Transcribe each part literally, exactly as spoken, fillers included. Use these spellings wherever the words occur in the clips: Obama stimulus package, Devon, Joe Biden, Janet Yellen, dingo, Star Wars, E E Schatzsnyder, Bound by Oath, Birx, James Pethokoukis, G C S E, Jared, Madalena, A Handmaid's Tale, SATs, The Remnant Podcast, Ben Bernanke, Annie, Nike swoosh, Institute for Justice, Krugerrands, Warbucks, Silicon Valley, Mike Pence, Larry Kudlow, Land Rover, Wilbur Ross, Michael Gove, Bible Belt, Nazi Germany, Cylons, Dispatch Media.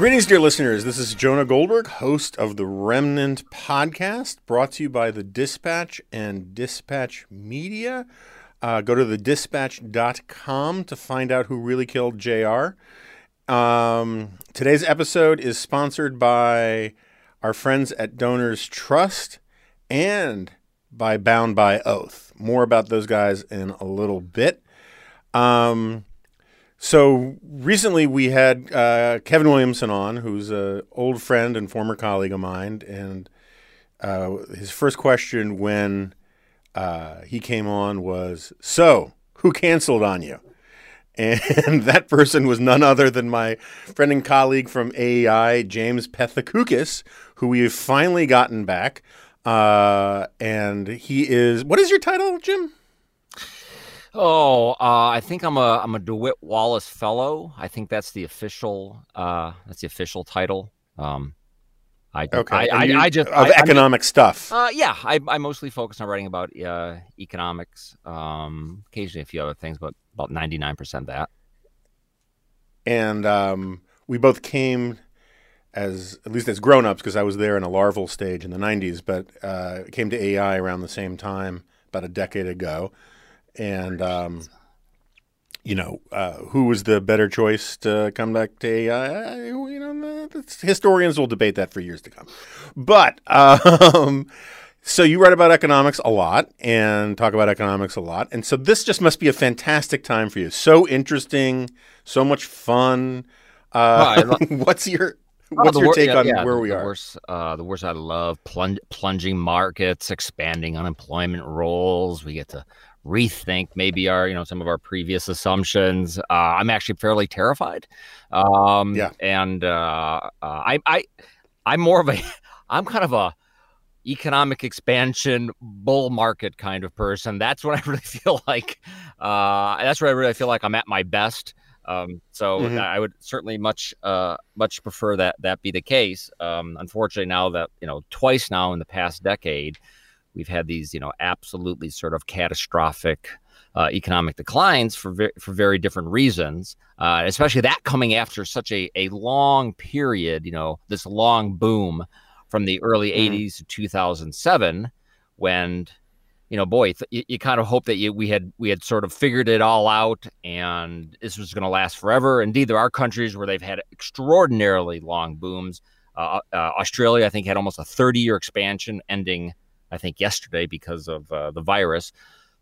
Greetings, dear listeners. This is Jonah Goldberg, host of The Remnant Podcast, brought to you by The Dispatch and Dispatch Media. Uh, go to the dispatch dot com to find out who really killed J R. Um, today's episode is sponsored by our friends at Donors Trust and by Bound by Oath. More about those guys in a little bit. Um, so recently we had uh, Kevin Williamson on, who's an old friend and former colleague of mine. And uh, his first question when uh, he came on was, so who canceled on you? And that person was none other than my friend and colleague from A E I, James Pethokoukis, who we have finally gotten back. Uh, and he is, what is your title, Jim? Oh, uh, I think I'm a, I'm a DeWitt-Wallace fellow. I think that's the official, uh, that's the official title. Um, I, okay. I, I, you, I just, of I, economic I mean, stuff. Uh, yeah. I, I mostly focus on writing about, uh, economics, um, occasionally a few other things, but about ninety-nine percent that. And, um, we both came as, at least as grown-ups, because I was there in a larval stage in the nineties, but, uh, came to A I around the same time, about a decade ago. And, um, you know, uh, who was the better choice to come back to A I? You know, historians will debate that for years to come. But um, so you write about economics a lot and talk about economics a lot. And so this just must be a fantastic time for you. So interesting, so much fun. Uh, well, love- what's your what's oh, your wor- take yeah, on yeah, where the, we the are? Worst, uh, the worst I love, plung- plunging markets, expanding unemployment rolls. We get to rethink maybe our, you know, some of our previous assumptions. Uh, I'm actually fairly terrified. Um, yeah. And uh, uh, I, I, I'm more of a, I'm kind of a economic expansion bull market kind of person. That's what I really feel like. Uh, that's where I really feel like I'm at my best. Um, so mm-hmm. I would certainly much, uh, much prefer that that be the case. Um, unfortunately, now that, you know, twice now in the past decade, we've had these, you know, absolutely sort of catastrophic uh, economic declines for ve- for very different reasons, uh, especially that coming after such a, a long period, you know, this long boom from the early eighties to two thousand seven, when, you know, boy, th- you, you kind of hope that you, we had we had sort of figured it all out and this was going to last forever. Indeed, there are countries where they've had extraordinarily long booms. Uh, uh, Australia, I think, had almost a thirty-year expansion ending, I think, yesterday because of uh, the virus.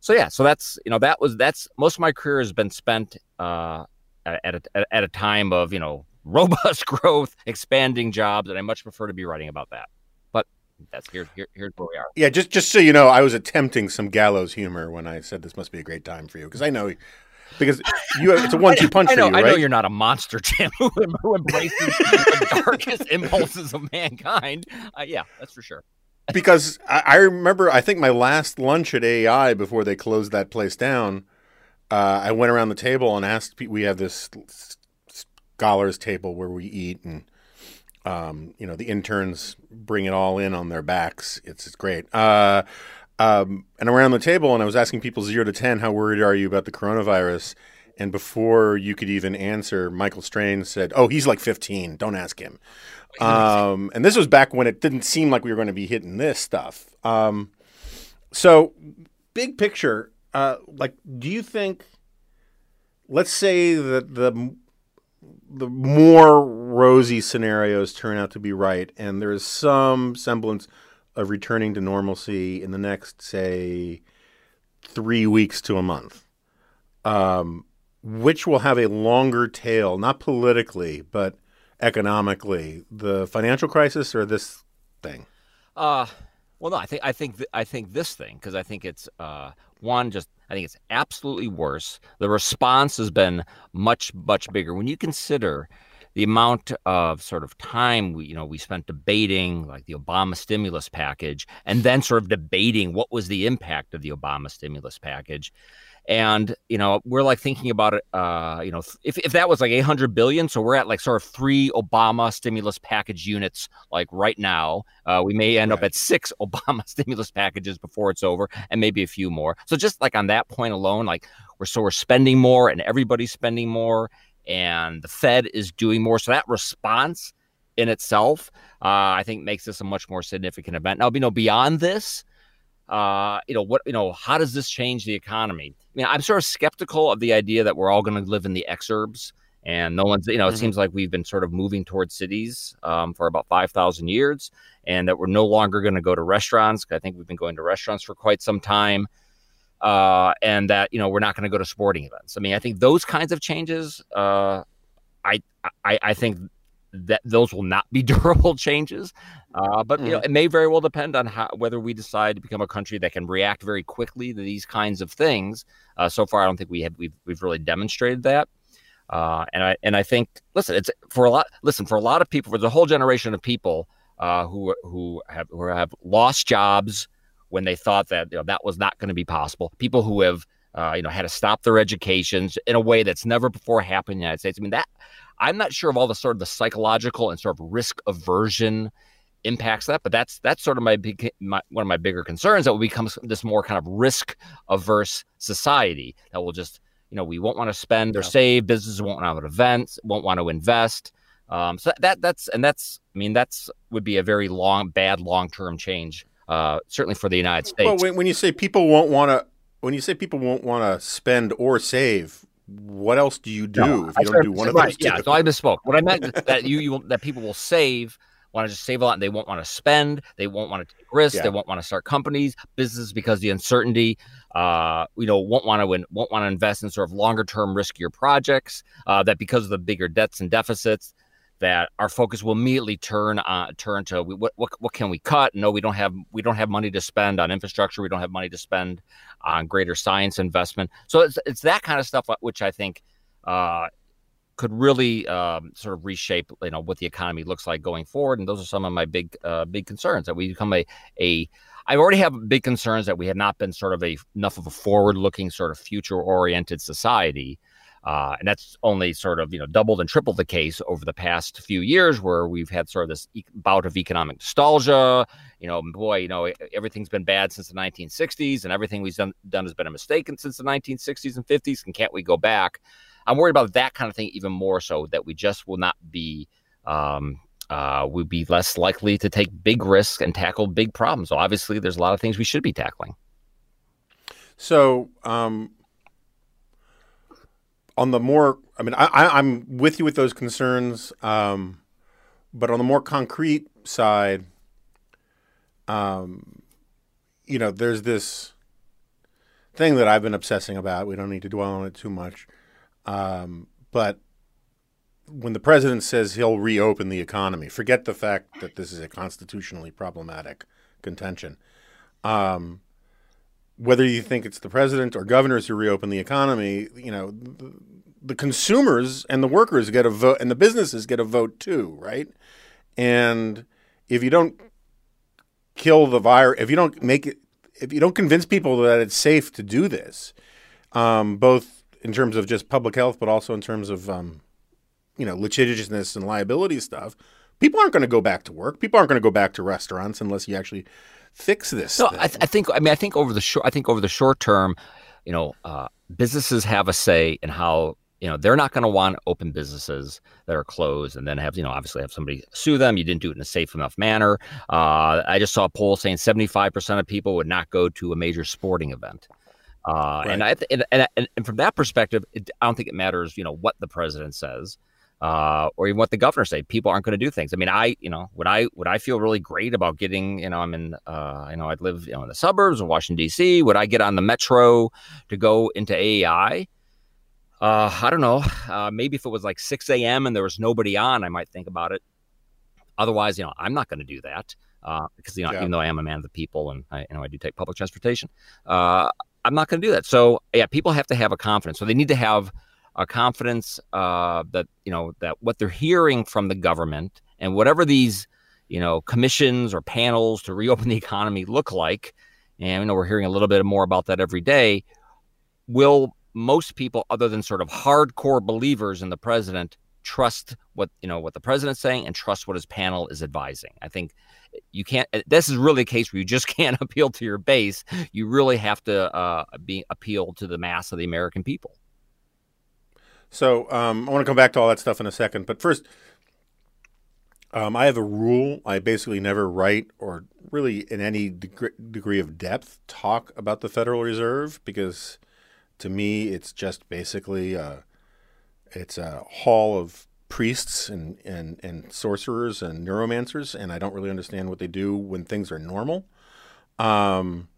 So, yeah, so that's, you know, that was, that's, most of my career has been spent uh, at, a, at a time of, you know, robust growth, expanding jobs, and I much prefer to be writing about that. But that's, here, here, here's where we are. Yeah, just, just so you know, I was attempting some gallows humor when I said this must be a great time for you, because I know, because you have, it's a one-two punch I know, for you, I right? know you're not a monster, Jim, who, who embraces the darkest impulses of mankind. Uh, yeah, that's for sure. Because I remember, I think my last lunch at A I before they closed that place down, uh, I went around the table and asked people, we have this scholars table where we eat and, um, you know, the interns bring it all in on their backs. It's, it's great. Uh, um, and I'm around the table and I was asking people zero to ten, how worried are you about the coronavirus? And before you could even answer, Michael Strain said, oh, he's like fifteen. Don't ask him. Um, and this was back when it didn't seem like we were going to be hitting this stuff. Um, so big picture, uh, like, do you think, let's say that the the more rosy scenarios turn out to be right, and there is some semblance of returning to normalcy in the next, say, three weeks to a month, um, which will have a longer tail, not politically, but economically, the financial crisis or this thing? Uh, well, no, I think I think th- I think this thing, because I think it's uh, one, just I think it's absolutely worse. The response has been much, much bigger when you consider the amount of sort of time we, you know, we spent debating like the Obama stimulus package and then sort of debating what was the impact of the Obama stimulus package. And, you know, we're like thinking about it, uh, you know, if, if that was like eight hundred billion. So we're at like sort of three Obama stimulus package units, like right now. Uh, we may end right. up at six Obama stimulus packages before it's over and maybe a few more. So just like on that point alone, like we're so we're spending more and everybody's spending more. and the Fed is doing more. So that response in itself, uh, I think, makes this a much more significant event. Now, you know, beyond this, uh, you know, what, you know, how does this change the economy? I mean, I'm sort of skeptical of the idea that we're all going to live in the exurbs, and no one's, you know, it mm-hmm. seems like we've been sort of moving towards cities um, for about five thousand years, and that we're no longer going to go to restaurants. I think we've been going to restaurants for quite some time. Uh, and that, you know, we're not going to go to sporting events. I mean, I think those kinds of changes, uh, I, I, I think that those will not be durable changes. Uh, but, you know, it may very well depend on how, whether we decide to become a country that can react very quickly to these kinds of things. Uh, so far, I don't think we have, we've, we've really demonstrated that. Uh, and I, and I think, listen, it's for a lot, listen, for a lot of people, for the whole generation of people, uh, who, who have, who have lost jobs when they thought that, you know, that was not going to be possible. People who have, uh, you know, had to stop their educations in a way that's never before happened in the United States. I mean, that, I'm not sure of all the sort of the psychological and sort of risk aversion impacts that, but that's, that's sort of my big, my, one of my bigger concerns, that will become this more kind of risk averse society that will just, you know, we won't want to spend or save. Businesses won't want to have events, won't want to invest. Um, so that that's and that's I mean, that's would be a very long, bad long term change, uh, certainly for the United States. Well, when, when you say people won't want to when you say people won't want to spend or save, what else do you do no, if you I don't started, do one right, of those? Yeah, two? So I misspoke. What I meant that you, you that people will save. Want to just save a lot, and they won't want to spend. They won't want to take risks. Yeah. They won't want to start companies, businesses, because the uncertainty. Uh, you know, won't want to in, won't want to invest in sort of longer term, riskier projects. Uh, that because of the bigger debts and deficits, that our focus will immediately turn on turn to what what what can we cut? No, we don't have we don't have money to spend on infrastructure. We don't have money to spend on greater science investment. So it's it's that kind of stuff which I think. Uh, could really um, sort of reshape, you know, what the economy looks like going forward. And those are some of my big, uh, big concerns that we become a, a, I already have big concerns that we have not been sort of a, enough of a forward looking sort of future oriented society. Uh, and that's only sort of, you know, doubled and tripled the case over the past few years, where we've had sort of this e- bout of economic nostalgia. You know, boy, you know, everything's been bad since the nineteen sixties, and everything we've done, done has been a mistake since the nineteen sixties and fifties. And can't we go back? I'm worried about that kind of thing even more so, that we just will not be, um, uh, we'll be less likely to take big risks and tackle big problems. So obviously there's a lot of things we should be tackling. So um, on the more, I mean, I, I, I'm with you with those concerns, um, but on the more concrete side, um, you know, there's this thing that I've been obsessing about. We don't need to dwell on it too much. Um, but when the president says he'll reopen the economy, forget the fact that this is a constitutionally problematic contention. Um, whether you think it's the president or governors who reopen the economy, you know, the, the consumers and the workers get a vote, and the businesses get a vote too, right? And if you don't kill the virus, if you don't make it, if you don't convince people that it's safe to do this, um, both in terms of just public health, but also in terms of, um, you know, litigiousness and liability stuff, people aren't going to go back to work. People aren't going to go back to restaurants unless you actually fix this. No, I, th- I think. I mean, I think over the short. I think over the short term, you know, uh, businesses have a say in how, you know, they're not going to want to open businesses that are closed and then have, you know, obviously have somebody sue them. You didn't do it in a safe enough manner. Uh, I just saw a poll saying seventy-five percent of people would not go to a major sporting event. Uh, right. and, I th- and, and and from that perspective, it, I don't think it matters, you know, what the president says uh, or even what the governor say. People aren't going to do things. I mean, I, you know, would I would I feel really great about getting, you know, I'm in, uh, you know, I live, you know, in the suburbs of Washington, D C. Would I get on the metro to go into A E I? Uh, I don't know. Uh, maybe if it was like six a.m. and there was nobody on, I might think about it. Otherwise, you know, I'm not going to do that uh, because, you know, yeah. even though I am a man of the people and I, you know, I do take public transportation. Uh, I'm not going to do that. So, yeah, people have to have a confidence. So they need to have a confidence uh, that, you know, that what they're hearing from the government and whatever these, you know, commissions or panels to reopen the economy look like, and, you know, we're hearing a little bit more about that every day, will most people, other than sort of hardcore believers in the president, trust what, you know, what the president's saying and trust what his panel is advising. I think you can't, this is really a case where you just can't appeal to your base. You really have to uh, be appeal to the mass of the American people. So um, I want to come back to all that stuff in a second. But first, um, I have a rule. I basically never write or really in any deg- degree of depth talk about the Federal Reserve because to me it's just basically a, it's a hall of priests and, and, and sorcerers and neuromancers, and I don't really understand what they do when things are normal. Um,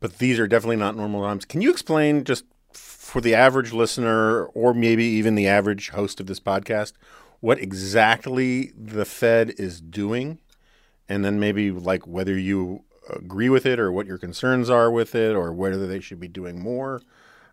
but these are definitely not normal times. Can you explain just for the average listener or maybe even the average host of this podcast what exactly the Fed is doing, and then maybe like whether you agree with it or what your concerns are with it or whether they should be doing more?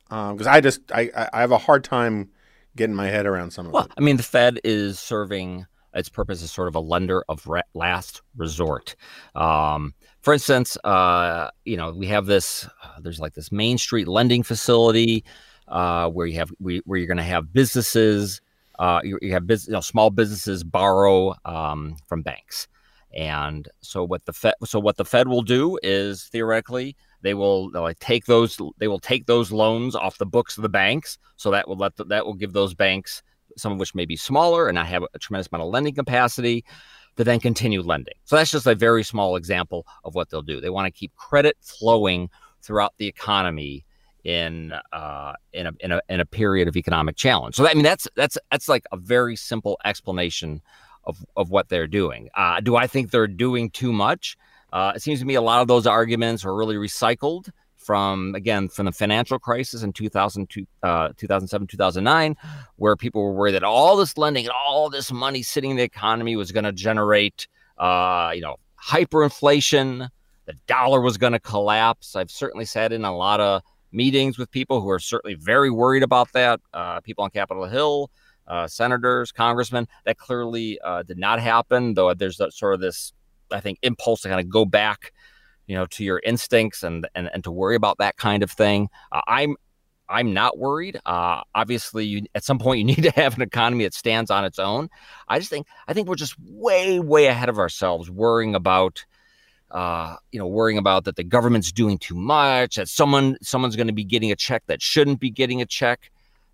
Because um, I just I, I have a hard time getting my head around some of well, it. Well, I mean, the Fed is serving its purpose as sort of a lender of re- last resort. Um, for instance, uh, you know, we have this, uh, there's like this Main Street lending facility uh, where you have, we, where you're going to have businesses, uh, you, you have business, you know, small businesses borrow um, from banks. And so what the Fed, so what the Fed will do is theoretically, they will like take those, they will take those loans off the books of the banks. So that will let, the, that will give those banks, some of which may be smaller and not have a tremendous amount of lending capacity, to then continue lending. So that's just a very small example of what they'll do. They want to keep credit flowing throughout the economy in uh, in a in a in a period of economic challenge. So that, I mean, that's that's that's like a very simple explanation of of what they're doing. Uh, do I think they're doing too much? Uh, it seems to me a lot of those arguments are really recycled from, again, from the financial crisis in two thousand two, uh, two thousand seven, two thousand nine, where people were worried that all this lending and all this money sitting in the economy was going to generate, uh, you know, hyperinflation. The dollar was going to collapse. I've certainly sat in a lot of meetings with people who are certainly very worried about that. Uh, people on Capitol Hill, uh, senators, congressmen, that clearly uh, did not happen, though there's sort of this, I think, impulse to kind of go back, you know, to your instincts and, and, and to worry about that kind of thing. Uh, I'm I'm not worried. Uh, obviously, you, at some point, you need to have an economy that stands on its own. I just think I think we're just way, way ahead of ourselves, worrying about, uh, you know, worrying about that the government's doing too much, that someone someone's going to be getting a check that shouldn't be getting a check.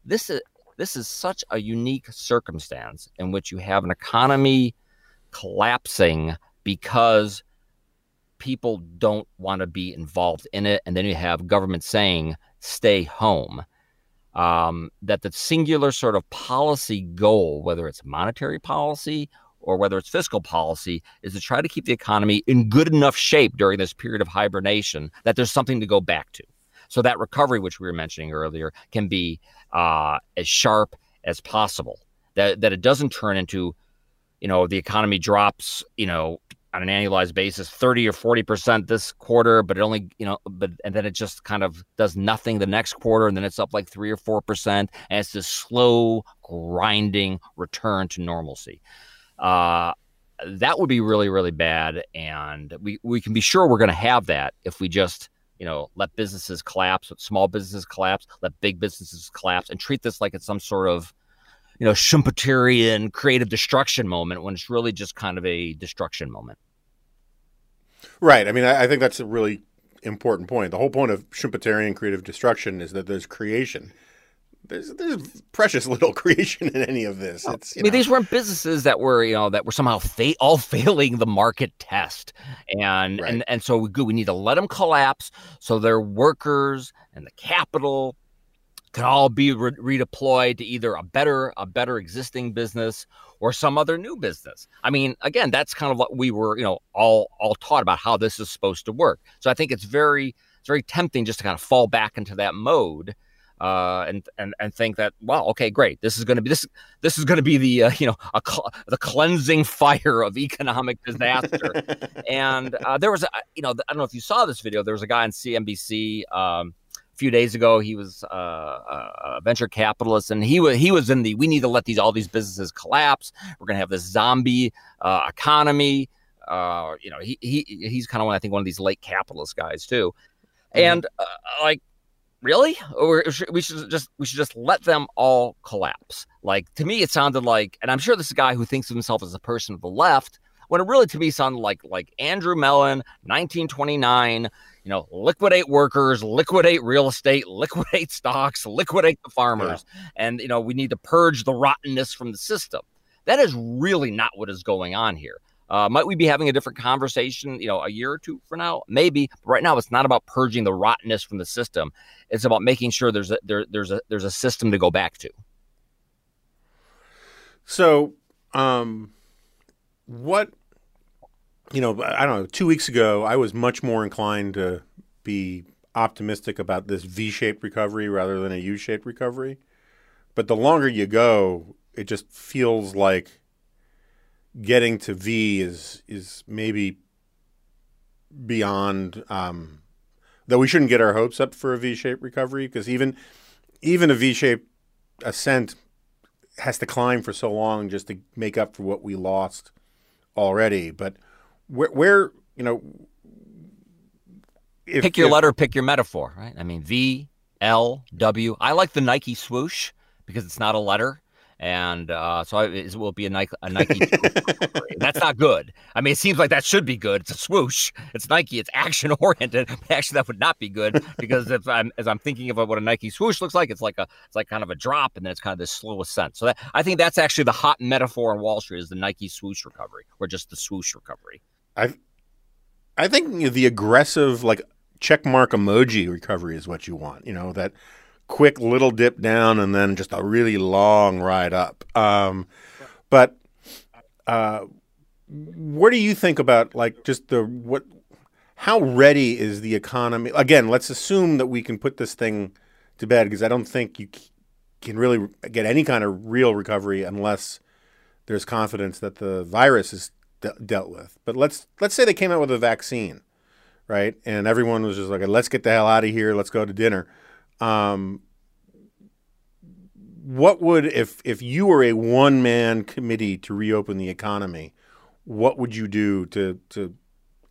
This is this is such a unique circumstance in which you have an economy collapsing because people don't want to be involved in it. And then you have government saying, stay home, um, that the singular sort of policy goal, whether it's monetary policy or whether it's fiscal policy, is to try to keep the economy in good enough shape during this period of hibernation that there's something to go back to. So that recovery, which we were mentioning earlier, can be uh, as sharp as possible, that, that it doesn't turn into, you know, the economy drops, you know, on an annualized basis, thirty or forty percent this quarter, but it only, you know, but and then it just kind of does nothing the next quarter, and then it's up like three or four percent, and it's this slow, grinding return to normalcy. Uh, that would be really, really bad, and we we can be sure we're going to have that if we just, you know, let businesses collapse, let small businesses collapse, let big businesses collapse, and treat this like it's some sort of, you know, Schumpeterian creative destruction moment when it's really just kind of a destruction moment. Right. I mean, I, I think that's a really important point. The whole point of Schumpeterian creative destruction is that there's creation. There's, there's precious little creation in any of this. It's, you I mean, know. These weren't businesses that were, you know, that were somehow fa- all failing the market test, and right. and and so we we need to let them collapse so their workers and the capital can all be re- redeployed to either a better, a better existing business or some other new business. I mean, again, that's kind of what we were, you know, all all taught about how this is supposed to work. So I think it's very, it's very tempting just to kind of fall back into that mode, uh, and and and think that, wow, okay, great, this is going to be this this is going to be the uh, you know a cl- the cleansing fire of economic disaster. and uh, there was, a, you know, I don't know if you saw this video. There was a guy on C N B C. Um, A few days ago, he was uh, a venture capitalist, and he was he was in the, we need to let these all these businesses collapse. We're going to have this zombie uh, economy. Uh, you know, he he he's kind of one, I think, one of these late capitalist guys too. Mm-hmm. And uh, like, really, or we should just we should just let them all collapse. Like, to me, it sounded like, and I'm sure this is a guy who thinks of himself as a person of the left. when it really to be sounded like like Andrew Mellon, nineteen twenty-nine, you know, liquidate workers, liquidate real estate, liquidate stocks, liquidate the farmers. Yeah. And, you know, we need to purge the rottenness from the system. That is really not what is going on here. Uh, might we be having a different conversation, you know, a year or two from now? Maybe. But right now, it's not about purging the rottenness from the system. It's about making sure there's a, there, there's a, there's a system to go back to. So um, what, you know, I don't know, two weeks ago, I was much more inclined to be optimistic about this V-shaped recovery rather than a U-shaped recovery. But the longer you go, it just feels like getting to V is is maybe beyond, um, though we shouldn't get our hopes up for a V-shaped recovery, because even even a V-shaped ascent has to climb for so long just to make up for what we lost already. But where, where you know, if, pick your if, letter, pick your metaphor, right? I mean, V, L, W. I like the Nike swoosh because it's not a letter. And uh, so it will be a Nike. A Nike That's not good. I mean, it seems like that should be good. It's a swoosh. It's Nike. It's action oriented. Actually, that would not be good, because if I'm as I'm thinking of what a Nike swoosh looks like, it's like a it's like kind of a drop, and then it's kind of this slow ascent. So that, I think that's actually the hot metaphor on Wall Street, is the Nike swoosh recovery, or just the swoosh recovery. I I think the aggressive, like, checkmark emoji recovery is what you want. You know, that quick little dip down and then just a really long ride up. Um, but uh, what do you think about, like, just the what? How ready is the economy? Again, let's assume that we can put this thing to bed, because I don't think you can really get any kind of real recovery unless there's confidence that the virus is de- dealt with. But let's let's say they came out with a vaccine, right? And everyone was just like, "Let's get the hell out of here. Let's go to dinner." Um, what would, if, if you were a one-man committee to reopen the economy, what would you do to, to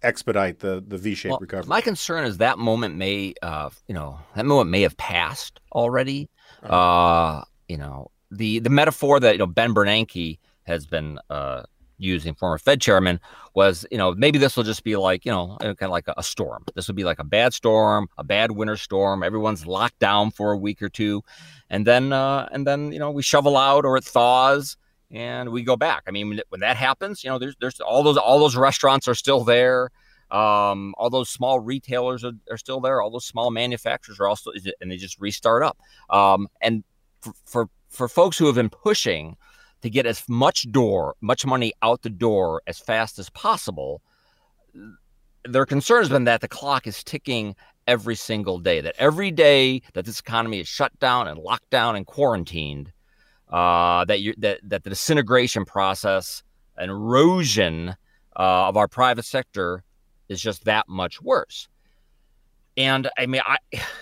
expedite the, the V-shaped well, recovery? My concern is that moment may, uh, you know, that moment may have passed already. Uh-huh. Uh, you know, the, the metaphor that, you know, Ben Bernanke has been, uh, using, former Fed chairman, was, you know, maybe this will just be like, you know, kind of like a, a storm. This would be like a bad storm, a bad winter storm. Everyone's locked down for a week or two. And then, uh, and then, you know, we shovel out, or it thaws and we go back. I mean, when that happens, you know, there's, there's all those, all those restaurants are still there. Um, all those small retailers are, are still there. All those small manufacturers are also, and they just restart up. Um, and for, for, for folks who have been pushing to get as much door, much money out the door as fast as possible, their concern has been that the clock is ticking every single day, that every day that this economy is shut down and locked down and quarantined, uh, that, you, that that the disintegration process and erosion uh, of our private sector is just that much worse. And I mean, I,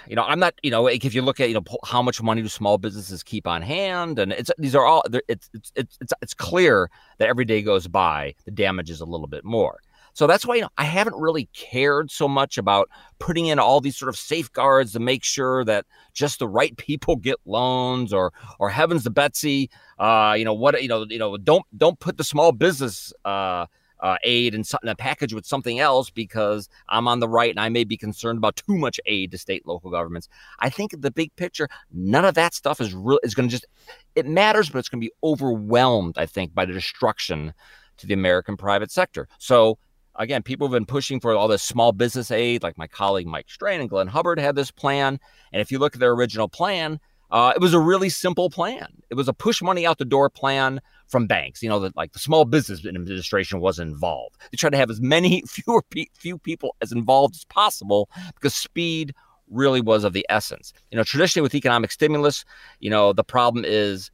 you know, I'm not, you know, if you look at, you know, how much money do small businesses keep on hand? And it's, these are all, it's, it's, it's, it's clear that every day goes by, the damage is a little bit more. So that's why, you know, I haven't really cared so much about putting in all these sort of safeguards to make sure that just the right people get loans, or, or heavens to Betsy, uh, you know, what, you know, you know, don't, don't put the small business, uh, Uh, aid and something, a package with something else, because I'm on the right and I may be concerned about too much aid to state and local governments. I think the big picture, none of that stuff is real, is going to just, it matters, but it's going to be overwhelmed, I think, by the destruction to the American private sector. So again, people have been pushing for all this small business aid, like my colleague Mike Strain and Glenn Hubbard had this plan. And if you look at their original plan, Uh, it was a really simple plan. It was a push money out the door plan from banks. You know, that, like, the Small Business Administration was involved. They tried to have as many fewer pe- few people as involved as possible, because speed really was of the essence. You know, traditionally with economic stimulus, you know, the problem is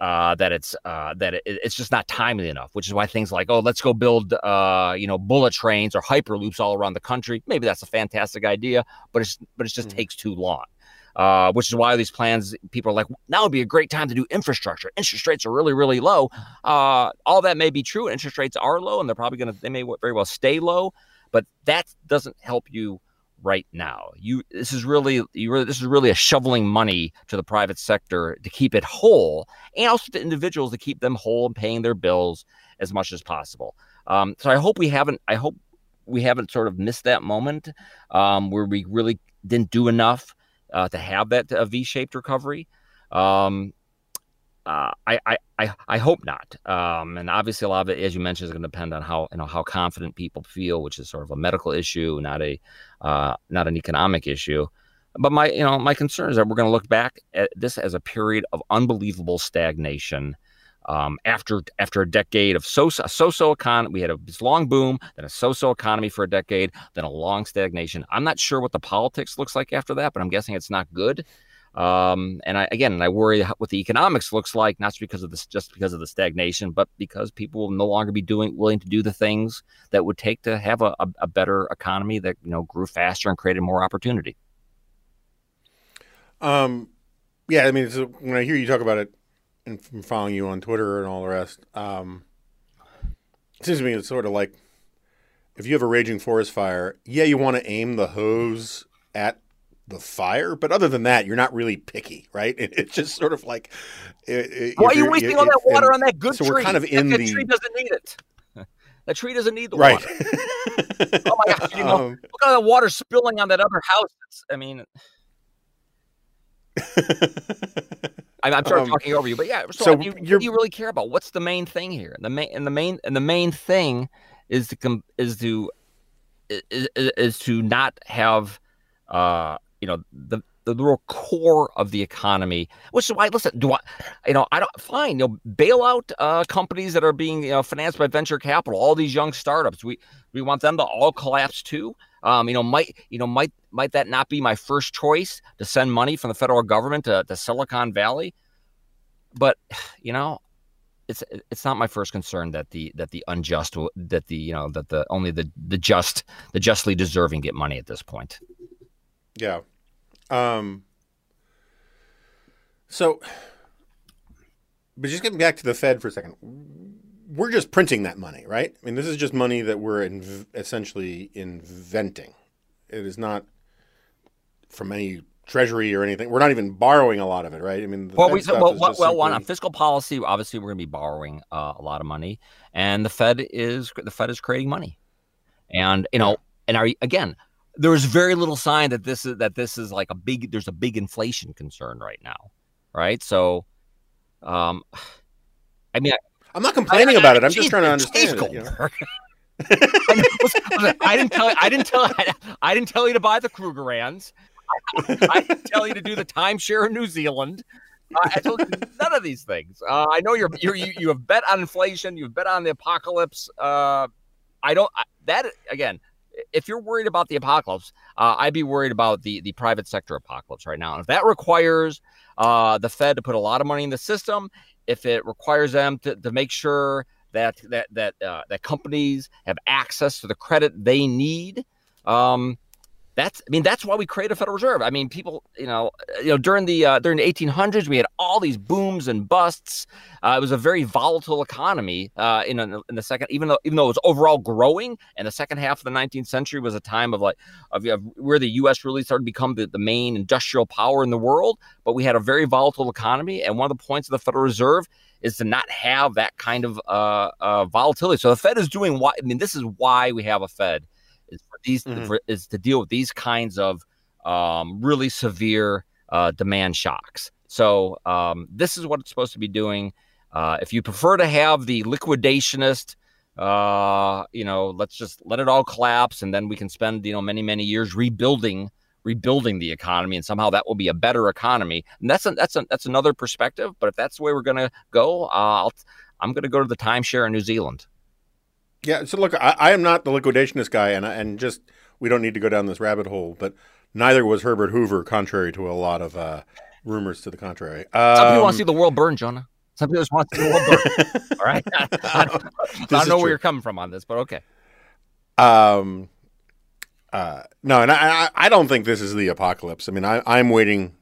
uh, that it's uh, that it, it's just not timely enough, which is why things like, oh, let's go build, uh, you know, bullet trains or hyperloops all around the country. Maybe that's a fantastic idea, but it's but it just mm-hmm. takes too long. Uh, which is why these plans, people are like, now would be a great time to do infrastructure. Interest rates are really, really low. Uh, all that may be true. Interest rates are low, and they're probably going to, they may very well stay low, but that doesn't help you right now. You, this is really, you really, this is really a shoveling money to the private sector to keep it whole, and also to individuals to keep them whole and paying their bills as much as possible. Um, so I hope we haven't, I hope we haven't sort of missed that moment um, where we really didn't do enough uh, to have that uh, V-shaped recovery. Um, uh, I, I, I, I hope not. Um, and obviously a lot of it, as you mentioned, is going to depend on how, you know, how confident people feel, which is sort of a medical issue, not a, uh, not an economic issue. But my, you know, my concern is that we're going to look back at this as a period of unbelievable stagnation. Um, after after a decade of so so so economy, we had a this long boom, then a so so economy for a decade, then a long stagnation. I'm not sure what the politics looks like after that, but I'm guessing it's not good. Um, and I, again, I worry what the economics looks like, not because of this, just because of the stagnation, but because people will no longer be doing willing to do the things that would take to have a, a, a better economy that, you know, grew faster and created more opportunity. Um, yeah, I mean, it's, when I hear you talk about it, and from following you on Twitter and all the rest, um, it seems to me it's sort of like if you have a raging forest fire, yeah, you want to aim the hose at the fire, but other than that, you're not really picky, right? It, it's just sort of like it, it, why are you wasting it, all that water on that good so tree? So we're kind of in that, that the tree doesn't need it. That tree doesn't need the right. water. Oh my gosh! You know, um, look at the water spilling on that other house. It's, I mean. I'm, I'm sort of um, talking over you, but yeah. So, so what do, you, what do you really care about? What's the main thing here? The main and the main and the main thing is to com is to is, is to not have uh you know the the real core of the economy. Which is why, listen, do I you know I don't fine you know bail out uh, companies that are being you know financed by venture capital. All these young startups, we we want them to all collapse too. Um, you know, might you know might might that not be my first choice to send money from the federal government to, to Silicon Valley? But you know, it's it's not my first concern that the that the unjust that the you know that the only the the just the justly deserving get money at this point. Yeah. Um. So, but just getting back to the Fed for a second. We're just printing that money, right? I mean, this is just money that we're inv essentially inventing. It is not from any treasury or anything. We're not even borrowing a lot of it, right? I mean, the well, we, well, well, well one, on fiscal policy, obviously, we're going to be borrowing uh, a lot of money, and the Fed is the Fed is creating money, and you know, yeah. and are again, there is very little sign that this is that this is like a big. There's a big inflation concern right now, right? So, um, I mean. I, I'm not complaining I, I, about it. I'm geez, just trying to understand. Geez, it, you know? I, mean, listen, listen, I didn't tell. I didn't tell. I, I didn't tell you to buy the Krugerrands. I, I didn't tell you to do the timeshare in New Zealand. Uh, I told you none of these things. Uh, I know you're, you're you you have bet on inflation. You've bet on the apocalypse. Uh, I don't. I, that again. If you're worried about the apocalypse, uh, I'd be worried about the the private sector apocalypse right now. And if that requires uh, the Fed to put a lot of money in the system. If it requires them to, to make sure that that that uh, that companies have access to the credit they need, um, that's I mean that's why we create a Federal Reserve. I mean, people, you know, you know during the uh, during the eighteen hundreds we had all these booms and busts. Uh, it was a very volatile economy uh, in a, in the second, even though even though it was overall growing. And the second half of the nineteenth century was a time of like of, of where the U S really started to become the, the main industrial power in the world. But we had a very volatile economy, and one of the points of the Federal Reserve is to not have that kind of uh, uh, volatility. So the Fed is doing why I mean this is why we have a Fed. Is for these mm-hmm. for, is to deal with these kinds of um, really severe uh, demand shocks. So um, this is what it's supposed to be doing. Uh, if you prefer to have the liquidationist, uh, you know, let's just let it all collapse, and then we can spend you know many many years rebuilding rebuilding the economy, and somehow that will be a better economy. And that's a, that's a, that's another perspective. But if that's the way we're going to go, uh, I'll, I'm going to go to the timeshare in New Zealand. Yeah, so look, I, I am not the liquidationist guy, and and just we don't need to go down this rabbit hole. But neither was Herbert Hoover, contrary to a lot of uh, rumors to the contrary. Um, Some people want to see the world burn, Jonah. Some people just want to see the world burn. All right, I, I don't, I don't know true. where you're coming from on this, but okay. Um, uh, no, and I I don't think this is the apocalypse. I mean, I I'm waiting.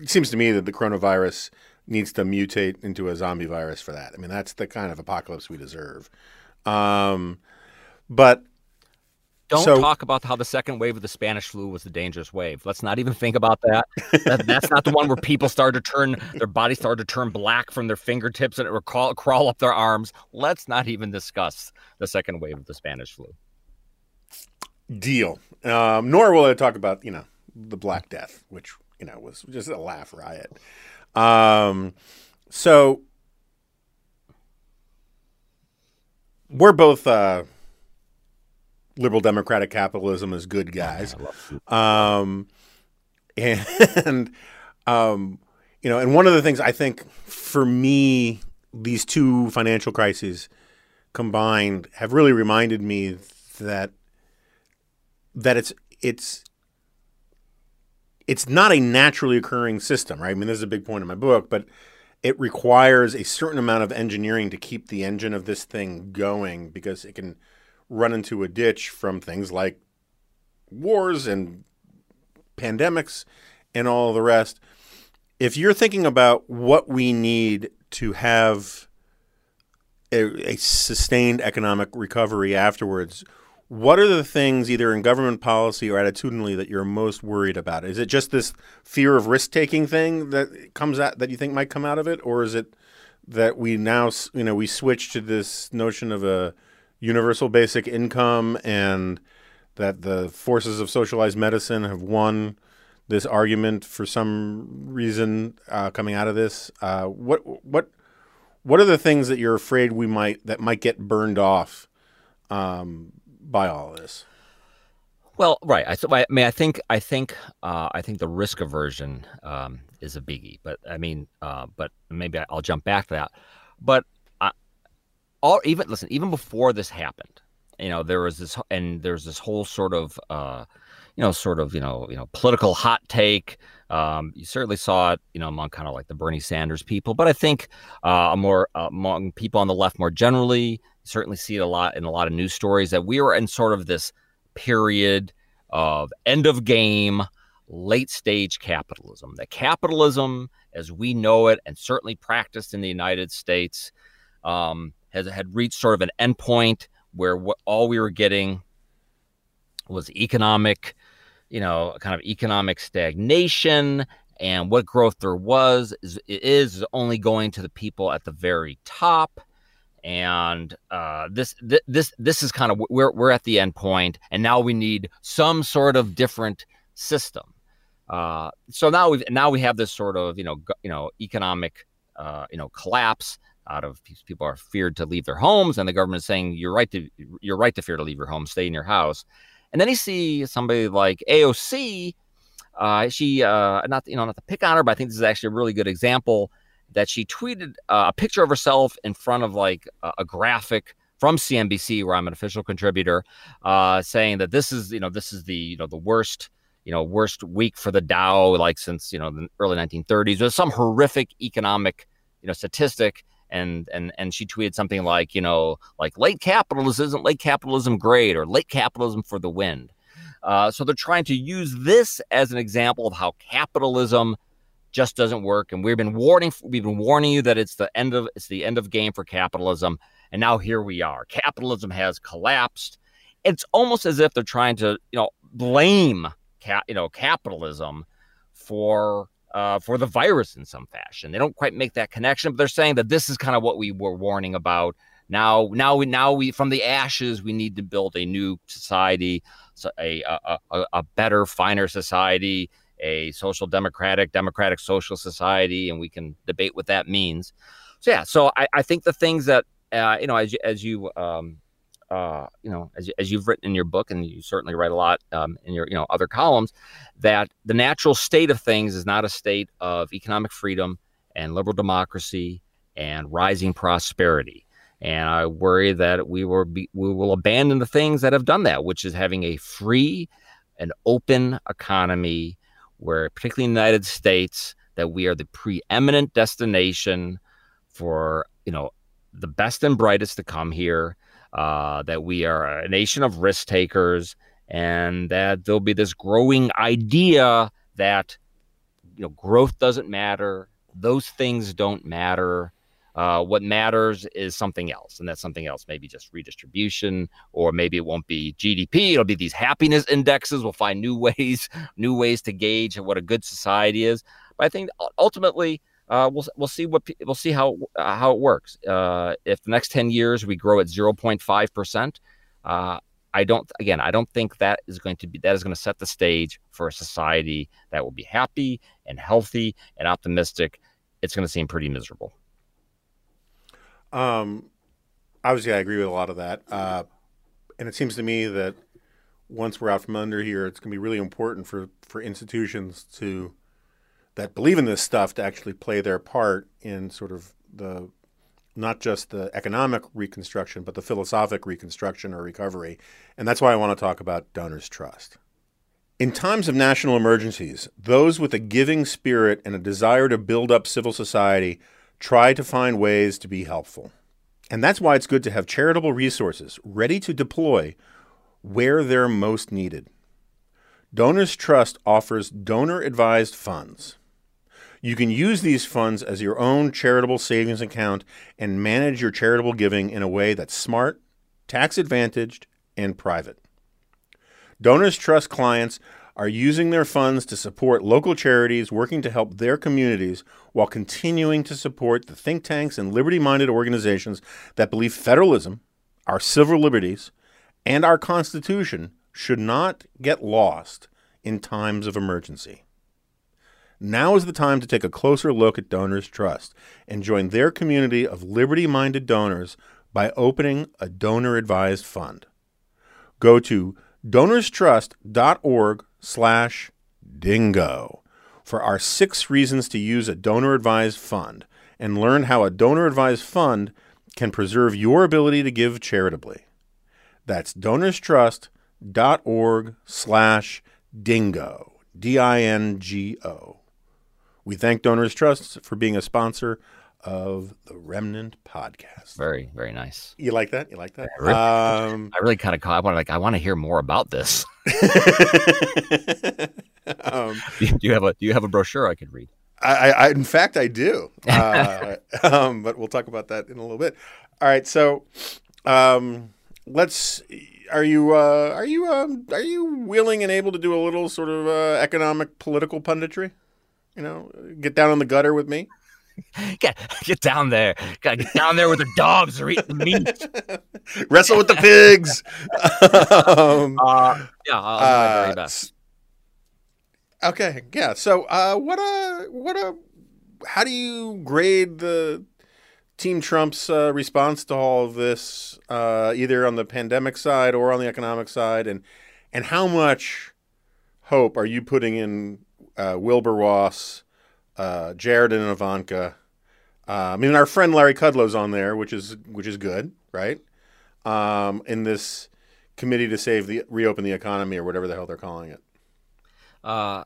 It seems to me that the coronavirus needs to mutate into a zombie virus for that. I mean, that's the kind of apocalypse we deserve. Um, but Don't so, talk about how the second wave of the Spanish flu was the dangerous wave. Let's not even think about that. that that's not the one where people started to turn, their bodies started to turn black from their fingertips and it would crawl, crawl up their arms. Let's not even discuss the second wave of the Spanish flu. Deal. Um, nor will I talk about, you know, the Black Death, which, you know, was just a laugh riot. Um, so we're both... Uh, liberal democratic capitalism is good, guys. Um, and, um, you know, and one of the things I think for me, these two financial crises combined have really reminded me that, that it's, it's, it's not a naturally occurring system, right? I mean, this is a big point in my book, but it requires a certain amount of engineering to keep the engine of this thing going because it can run into a ditch from things like wars and pandemics and all the rest. If you're thinking about what we need to have a, a sustained economic recovery afterwards, what are the things either in government policy or attitudinally that you're most worried about? Is it just this fear of risk-taking thing that comes out that you think might come out of it? Or is it that we now, you know, we switch to this notion of a universal basic income and that the forces of socialized medicine have won this argument for some reason uh, coming out of this? Uh, what what what are the things that you're afraid we might that might get burned off um, by all of this? Well, right. I, th- I mean, I think I think uh, I think the risk aversion um, is a biggie. But I mean, uh, but maybe I'll jump back to that. But All, even listen, even before this happened, you know, there was this, and there's this whole sort of, uh, you know, sort of, you know, you know, political hot take. Um, you certainly saw it, you know, among kind of like the Bernie Sanders people, but I think uh, more uh, among people on the left more generally, you certainly see it a lot in a lot of news stories that we were in sort of this period of end of game, late stage capitalism. That capitalism, as we know it, and certainly practiced in the United States, um, Has had reached sort of an endpoint where what, all we were getting was economic, you know, kind of economic stagnation, and what growth there was is, is only going to the people at the very top. And uh, this th- this this is kind of we're we're at the endpoint, and now we need some sort of different system. Uh, so now we now we have this sort of you know you know economic uh, you know collapse. Out of people are feared to leave their homes, and the government is saying you're right to you're right to fear to leave your home, stay in your house. And then you see somebody like A O C. Uh, she uh, not you know not to pick on her, but I think this is actually a really good example that she tweeted uh, a picture of herself in front of like a, a graphic from C N B C, where I'm an official contributor, uh, saying that this is you know this is the you know the worst you know worst week for the Dow like since you know the early nineteen thirties. There's some horrific economic you know statistic. And and and she tweeted something like, you know, like late capitalism isn't late capitalism great, or late capitalism for the wind. Uh, so they're trying to use this as an example of how capitalism just doesn't work. And we've been warning we've been warning you that it's the end of it's the end of game for capitalism. And now here we are. Capitalism has collapsed. It's almost as if they're trying to, you know, blame cap, you know, capitalism for. Uh, for the virus in some fashion. They don't quite make that connection, but they're saying that this is kind of what we were warning about. Now, now we, now we, from the ashes, we need to build a new society, so a, a, a, a better, finer society, a social democratic, democratic social society, and we can debate what that means. So yeah, so I, I think the things that uh, you know, as you, as you, um, uh, you know, as as you've written in your book, and you certainly write a lot um, in your, you know, other columns, that the natural state of things is not a state of economic freedom and liberal democracy and rising prosperity. And I worry that we will be, we will abandon the things that have done that, which is having a free and open economy, where particularly in the United States, that we are the preeminent destination for, you know, the best and brightest to come here. Uh, that we are a nation of risk takers, and that there'll be this growing idea that, you know, growth doesn't matter. Those things don't matter. Uh, what matters is something else, and that's something else, maybe just redistribution, or maybe it won't be G D P. It'll be these happiness indexes. We'll find new ways, new ways to gauge what a good society is. But I think ultimately, uh, we'll we'll see what we'll see how uh, how it works. Uh, if the next ten years we grow at zero point five percent, uh, I don't again. I don't think that is going to be that is going to set the stage for a society that will be happy and healthy and optimistic. It's going to seem pretty miserable. Um, obviously I agree with a lot of that. Uh, and it seems to me that once we're out from under here, it's going to be really important for, for institutions to, that believe in this stuff, to actually play their part in sort of the, not just the economic reconstruction, but the philosophic reconstruction or recovery. And that's why I want to talk about Donors Trust. In times of national emergencies, those with a giving spirit and a desire to build up civil society try to find ways to be helpful. And that's why it's good to have charitable resources ready to deploy where they're most needed. Donors Trust offers donor-advised funds. You can use these funds as your own charitable savings account and manage your charitable giving in a way that's smart, tax-advantaged, and private. Donors Trust clients are using their funds to support local charities working to help their communities while continuing to support the think tanks and liberty-minded organizations that believe federalism, our civil liberties, and our Constitution should not get lost in times of emergency. Now is the time to take a closer look at Donors Trust and join their community of liberty-minded donors by opening a donor-advised fund. Go to donors trust dot org slash dingo for our six reasons to use a donor-advised fund and learn how a donor-advised fund can preserve your ability to give charitably. That's donors trust dot org slash dingo, D I N G O. We thank Donors Trust for being a sponsor of the Remnant Podcast. Very, very nice. You like that? You like that? I really, um, I really kind of caught up on it. Like, I want to hear more about this. um, do, you, do you have a Do you have a brochure I could read? I, I in fact, I do. Uh, um, but we'll talk about that in a little bit. All right. So, um, let's. Are you uh, Are you um, Are you willing and able to do a little sort of uh, economic political punditry? You know, get down on the gutter with me. Get, get down there. Gotta get down there where the dogs are eating the meat. Wrestle with the pigs. um, uh, yeah, I'll do uh, my very best. Okay, yeah. So, uh, what a what a. How do you grade the Team Trump's uh, response to all of this, uh, either on the pandemic side or on the economic side, and and how much hope are you putting in uh, Wilbur Ross? Uh, Jared and Ivanka. Uh, I mean, our friend Larry Kudlow's on there, which is which is good, right? Um, in this committee to save the reopen the economy or whatever the hell they're calling it. Uh,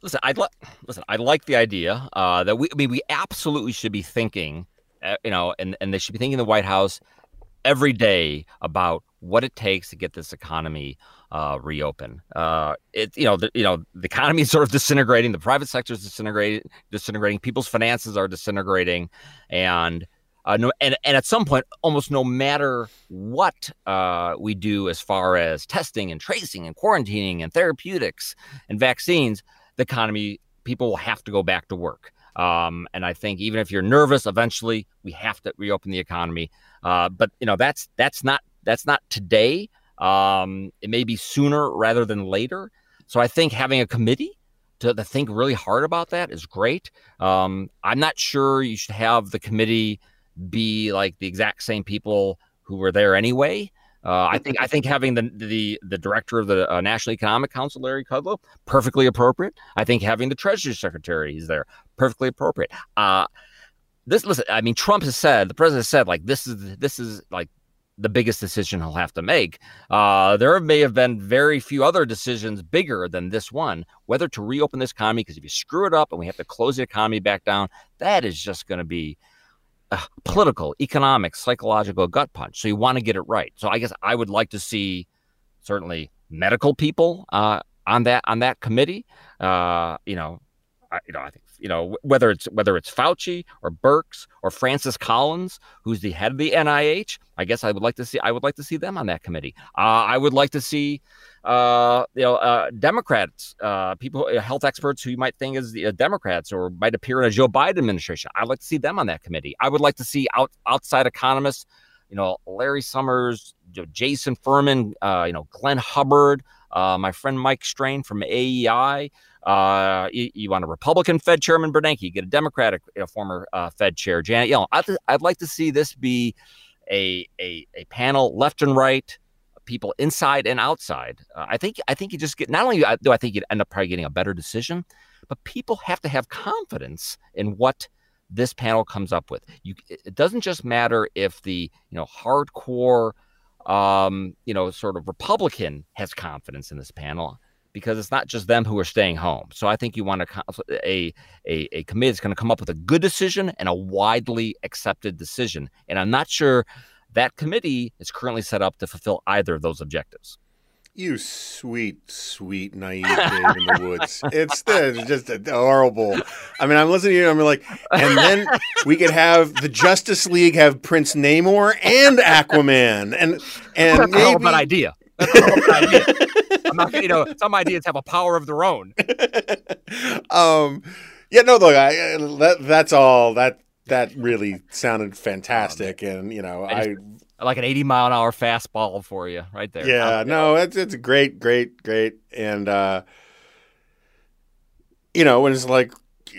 listen, I'd like listen. I like the idea uh, that we. I mean, we absolutely should be thinking, uh, you know, and and they should be thinking in the White House every day about what it takes to get this economy uh, reopen. Uh, it, you know, the, you know, the economy is sort of disintegrating. The private sector is disintegrating. Disintegrating. People's finances are disintegrating, and uh, no, and and at some point, almost no matter what uh, we do as far as testing and tracing and quarantining and therapeutics and vaccines, the economy, people will have to go back to work. Um, and I think even if you're nervous, eventually we have to reopen the economy. Uh, but you know, that's that's not. That's not today. Um, it may be sooner rather than later. So I think having a committee to, to think really hard about that is great. Um, I'm not sure you should have the committee be like the exact same people who were there anyway. Uh, I think I think having the the, the director of the uh, National Economic Council, Larry Kudlow, perfectly appropriate. I think having the Treasury Secretary, he's there, perfectly appropriate. Uh, this listen, I mean, Trump has said, the president has said, like this is this is like. the biggest decision he'll have to make. Uh, there may have been very few other decisions bigger than this one, whether to reopen this economy, because if you screw it up and we have to close the economy back down, that is just going to be a political, economic, psychological gut punch. So you want to get it right. So I guess I would like to see certainly medical people uh, on that on that committee. Uh, you know, I, you know, I think, you know, whether it's whether it's Fauci or Birx or Francis Collins, who's the head of the N I H, I guess I would like to see I would like to see them on that committee. Uh, I would like to see, uh, you know, uh, Democrats, uh, people, health experts who you might think is the, uh, Democrats or might appear in a Joe Biden administration. I'd like to see them on that committee. I would like to see out, outside economists, you know, Larry Summers, you know, Jason Furman, uh, you know, Glenn Hubbard, uh, my friend Mike Strain from A E I. Uh, you, you want a Republican Fed Chairman Bernanke, you get a Democratic, you know, former uh, Fed Chair Janet Yellen. I'd, I'd like to see this be a, a a panel left and right, people inside and outside. Uh, I think I think you just get, not only do I think you'd end up probably getting a better decision, but people have to have confidence in what this panel comes up with. You, it doesn't just matter if the, you know, hardcore, um, you know, sort of Republican has confidence in this panel, because it's not just them who are staying home. So I think you want a, a, a, a committee that's going to come up with a good decision and a widely accepted decision. And I'm not sure that committee is currently set up to fulfill either of those objectives. You sweet, sweet, naive Dave in the woods. It's, it's just horrible. I mean, I'm listening to you, and I'm like, and then we could have the Justice League have Prince Namor and Aquaman. And, and that's maybe... a horrible idea. That's a horrible idea. I'm not, you know, some ideas have a power of their own. um, yeah, no, look, I, that, that's all. That that really sounded fantastic. Um, and, you know, I... I just... like an eighty mile an hour fastball for you right there. Yeah, um, no, it's it's great, great, great. And, uh, you know, when it's like,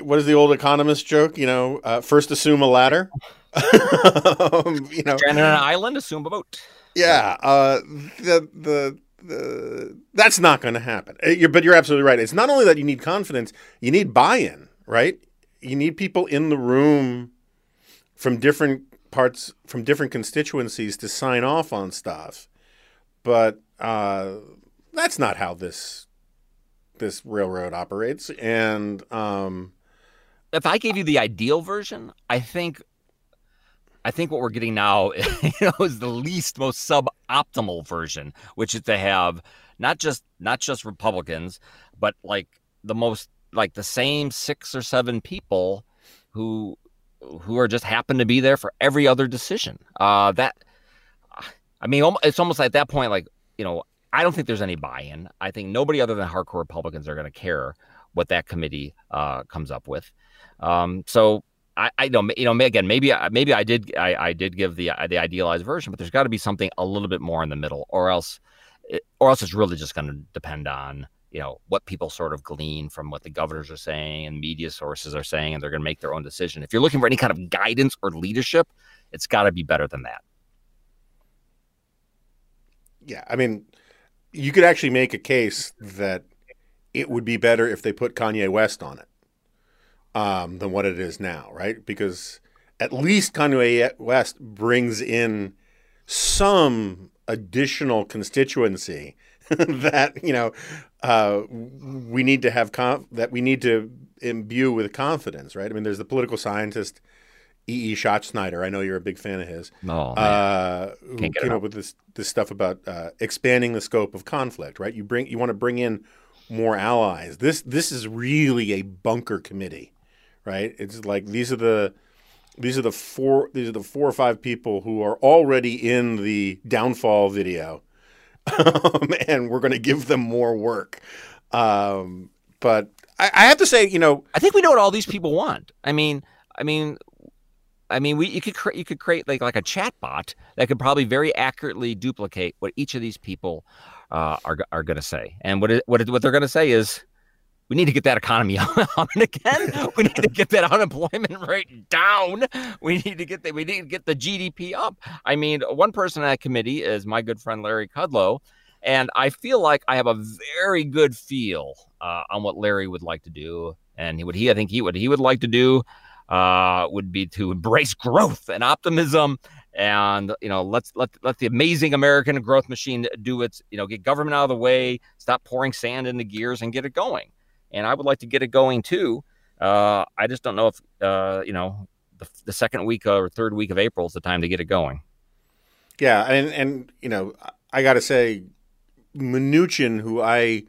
what is the old economist joke? You know, uh, first assume a ladder. um, you know, stranded on an island, assume a boat. Yeah, uh, the the the that's not going to happen. You're, but you're absolutely right. It's not only that you need confidence, you need buy-in, right? You need people in the room from different parts, from different constituencies, to sign off on stuff. But uh, that's not how this this railroad operates. And um, if I gave you the ideal version, I think I think what we're getting now, you know, is the least, most suboptimal version, which is to have not just not just Republicans, but like the most like the same six or seven people who. who are just happen to be there for every other decision. Uh, that, I mean, it's almost like at that point, like, you know, I don't think there's any buy-in. I think nobody other than hardcore Republicans are going to care what that committee uh, comes up with. Um, so I, I don't, you know, again, maybe, maybe I did, I, I did give the, the idealized version, but there's got to be something a little bit more in the middle, or else, it, or else it's really just going to depend on, you know, what people sort of glean from what the governors are saying and media sources are saying, and they're going to make their own decision. If you're looking for any kind of guidance or leadership, it's got to be better than that. Yeah, I mean, you could actually make a case that it would be better if they put Kanye West on it um, than what it is now, right? Because at least Kanye West brings in some additional constituency that, you know, uh, we need to have conf- that we need to imbue with confidence, right? I mean, there's the political scientist E E Schatzsnyder. I know you're a big fan of his. Oh, uh, who came up. up with this this stuff about uh, expanding the scope of conflict, right? You bring you want to bring in more allies. This this is really a bunker committee, right? It's like these are the these are the four these are the four or five people who are already in the downfall video. Um, and we're going to give them more work. Um, but I, I have to say, you know, I think we know what all these people want. I mean, I mean, I mean, we you could cre- you could create like like a chat bot that could probably very accurately duplicate what each of these people uh, are are going to say. And what it, what it, what they're going to say is, we need to get that economy on again. We need to get that unemployment rate down. We need to get the, we need to get the G D P up. I mean, one person on that committee is my good friend Larry Kudlow, and I feel like I have a very good feel uh, on what Larry would like to do, and what he I think he would he would like to do uh, would be to embrace growth and optimism, and you know let's let let the amazing American growth machine do its you know get government out of the way, stop pouring sand into gears, and get it going. And I would like to get it going, too. Uh, I just don't know if, uh, you know, the, the second week or third week of April is the time to get it going. Yeah. And, and you know, I got to say, Mnuchin, who I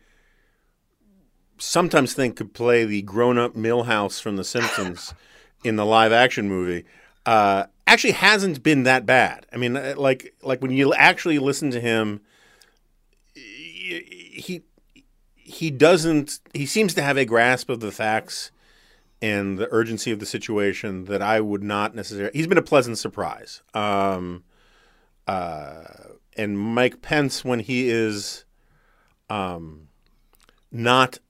sometimes think could play the grown-up Milhouse from The Simpsons in the live-action movie uh, actually hasn't been that bad. I mean, like like when you actually listen to him, he he doesn't – he seems to have a grasp of the facts and the urgency of the situation that I would not necessarily – he's been a pleasant surprise. Um, uh, and Mike Pence, when he is um, not –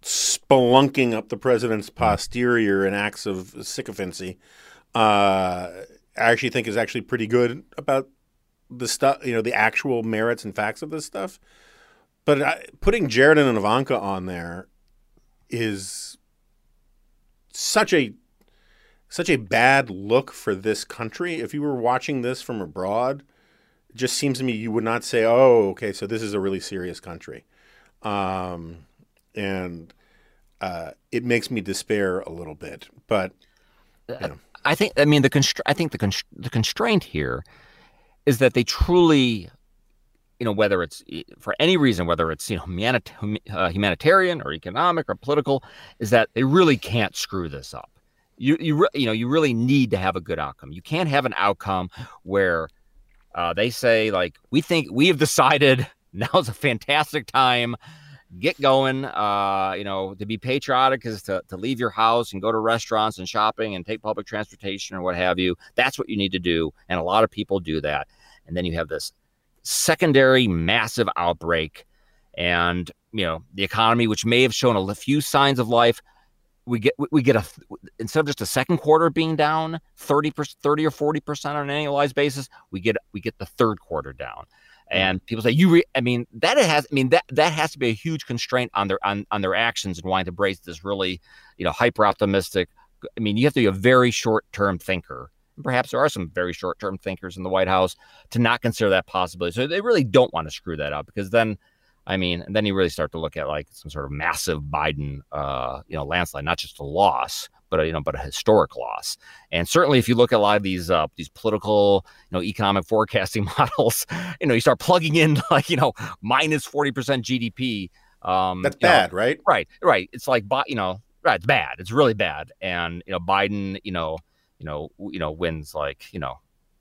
spelunking up the president's posterior and acts of sycophancy, uh, I actually think is actually pretty good about the stuff, you know, the actual merits and facts of this stuff. But I, putting Jared and Ivanka on there is such a such a bad look for this country. If you were watching this from abroad, it just seems to me you would not say, "Oh, okay, so this is a really serious country." Um, and uh, it makes me despair a little bit, but you know. I think I mean the constr I think the constr the constraint here is that they truly, you know, whether it's for any reason, whether it's you know humanit uh, humanitarian or economic or political, is that they really can't screw this up. You you re you know you really need to have a good outcome. You can't have an outcome where uh, they say like we think we have decided now's a fantastic time. Get going, uh, you know, to be patriotic is to, to leave your house and go to restaurants and shopping and take public transportation or what have you. That's what you need to do. And a lot of people do that. And then you have this secondary massive outbreak and, you know, the economy, which may have shown a few signs of life. We get, we get a, instead of just a second quarter being down thirty or forty percent on an annualized basis, we get, we get the third quarter down. And people say you. Re I mean that it has. I mean that that has to be a huge constraint on their on on their actions and wanting to embrace this really, you know, hyper optimistic. I mean, you have to be a very short term thinker. Perhaps there are some very short term thinkers in the White House to not consider that possibility. So they really don't want to screw that up because then, I mean, then you really start to look at like some sort of massive Biden, uh, you know, landslide, not just a loss, but a, you know, but a historic loss. And certainly if you look at a lot of these, uh, these political, you know, economic forecasting models, you know, you start plugging in like, you know, minus forty percent G D P. Um, That's bad, know, right? Right, right. It's like, you know, right, it's bad. It's really bad. And, you know, Biden, you know, you know, you know, wins like, you know,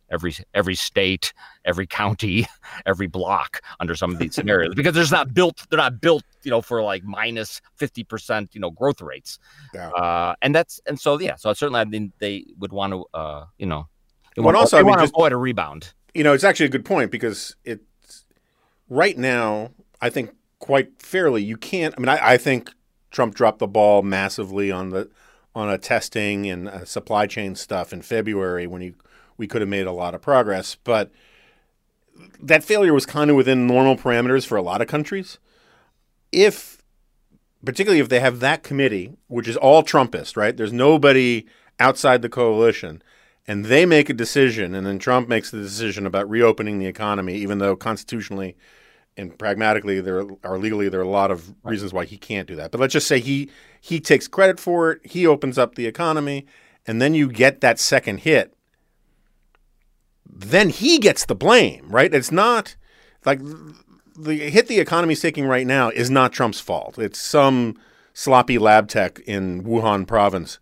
every, every state, every county, every block under some of these scenarios, because there's not built, they're not built, you know, for like minus fifty percent, you know, growth rates. Yeah. Uh, and that's, and so, yeah, so certainly I mean, they would want to, uh, you know, they want, also, they I mean, want just, to avoid a rebound. You know, it's actually a good point because it's right now, I think quite fairly, you can't, I mean, I, I think Trump dropped the ball massively on the, on a testing and uh, supply chain stuff in February when he, we could have made a lot of progress, but that failure was kind of within normal parameters for a lot of countries. If, particularly if they have that committee, which is all Trumpist, right? There's nobody outside the coalition, and they make a decision, and then Trump makes the decision about reopening the economy, even though constitutionally and pragmatically there are legally there are a lot of reasons why he can't do that. But let's just say he he takes credit for it, he opens up the economy, and then you get that second hit. Then he gets the blame, right? It's not like the hit the economy's taking right now is not Trump's fault. It's some sloppy lab tech in Wuhan province's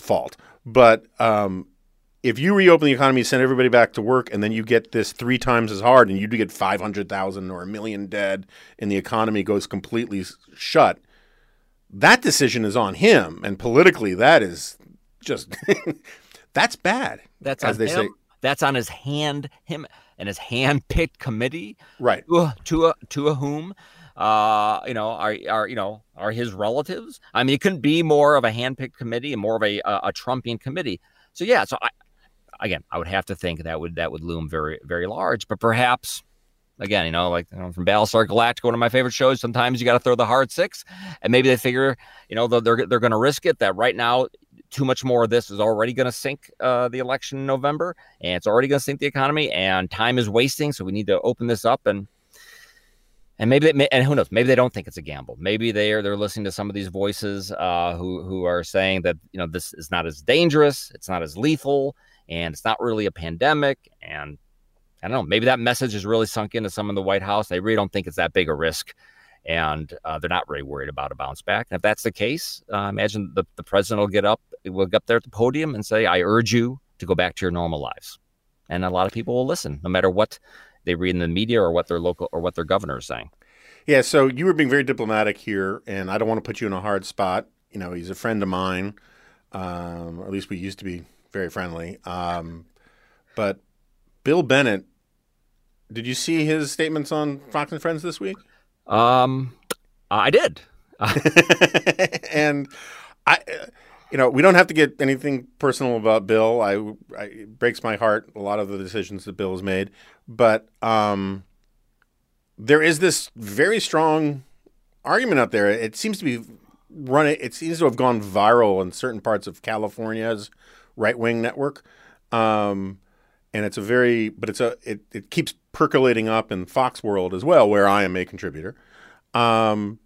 fault. But um, if you reopen the economy, send everybody back to work, and then you get this three times as hard, and you do get five hundred thousand or a million dead, and the economy goes completely shut, that decision is on him. And politically, that is just – that's bad, that's as they him. say. That's on his hand, him and his hand-picked committee, right? To to a, to a whom, uh, you know, are are you know are his relatives? I mean, it couldn't be more of a hand-picked committee and more of a a, a Trumpian committee. So yeah, so I, again, I would have to think that would that would loom very very large. But perhaps, again, you know, like you know, from Battlestar Galactica, one of my favorite shows. Sometimes you got to throw the hard six, and maybe they figure, you know, they're they're going to risk it. That right now. Too much more of this is already going to sink uh, the election in November, and it's already going to sink the economy, and time is wasting, so we need to open this up. And and maybe they, and who knows? Maybe they don't think it's a gamble. Maybe they are they're listening to some of these voices uh, who who are saying that you know this is not as dangerous, it's not as lethal, and it's not really a pandemic. And I don't know. Maybe that message has really sunk into some in the White House. They really don't think it's that big a risk. and uh, they're not really worried about a bounce back. And if that's the case, uh, imagine the, the president will get up, will get up there at the podium and say, I urge you to go back to your normal lives. And a lot of people will listen, no matter what they read in the media or what their local or what their governor is saying. Yeah, so you were being very diplomatic here, and I don't want to put you in a hard spot. You know, he's a friend of mine, um, or at least we used to be very friendly. Um, but Bill Bennett, did you see his statements on Fox and Friends this week? Um, I did. And I, you know, we don't have to get anything personal about Bill. I, I it breaks my heart, a lot of the decisions that Bill has made. But um, there is this very strong argument out there. It seems to be running. It seems to have gone viral in certain parts of California's right-wing network. Um, and it's a very, but it's a, it, it keeps percolating up in Fox world as well, where I am a contributor. Um,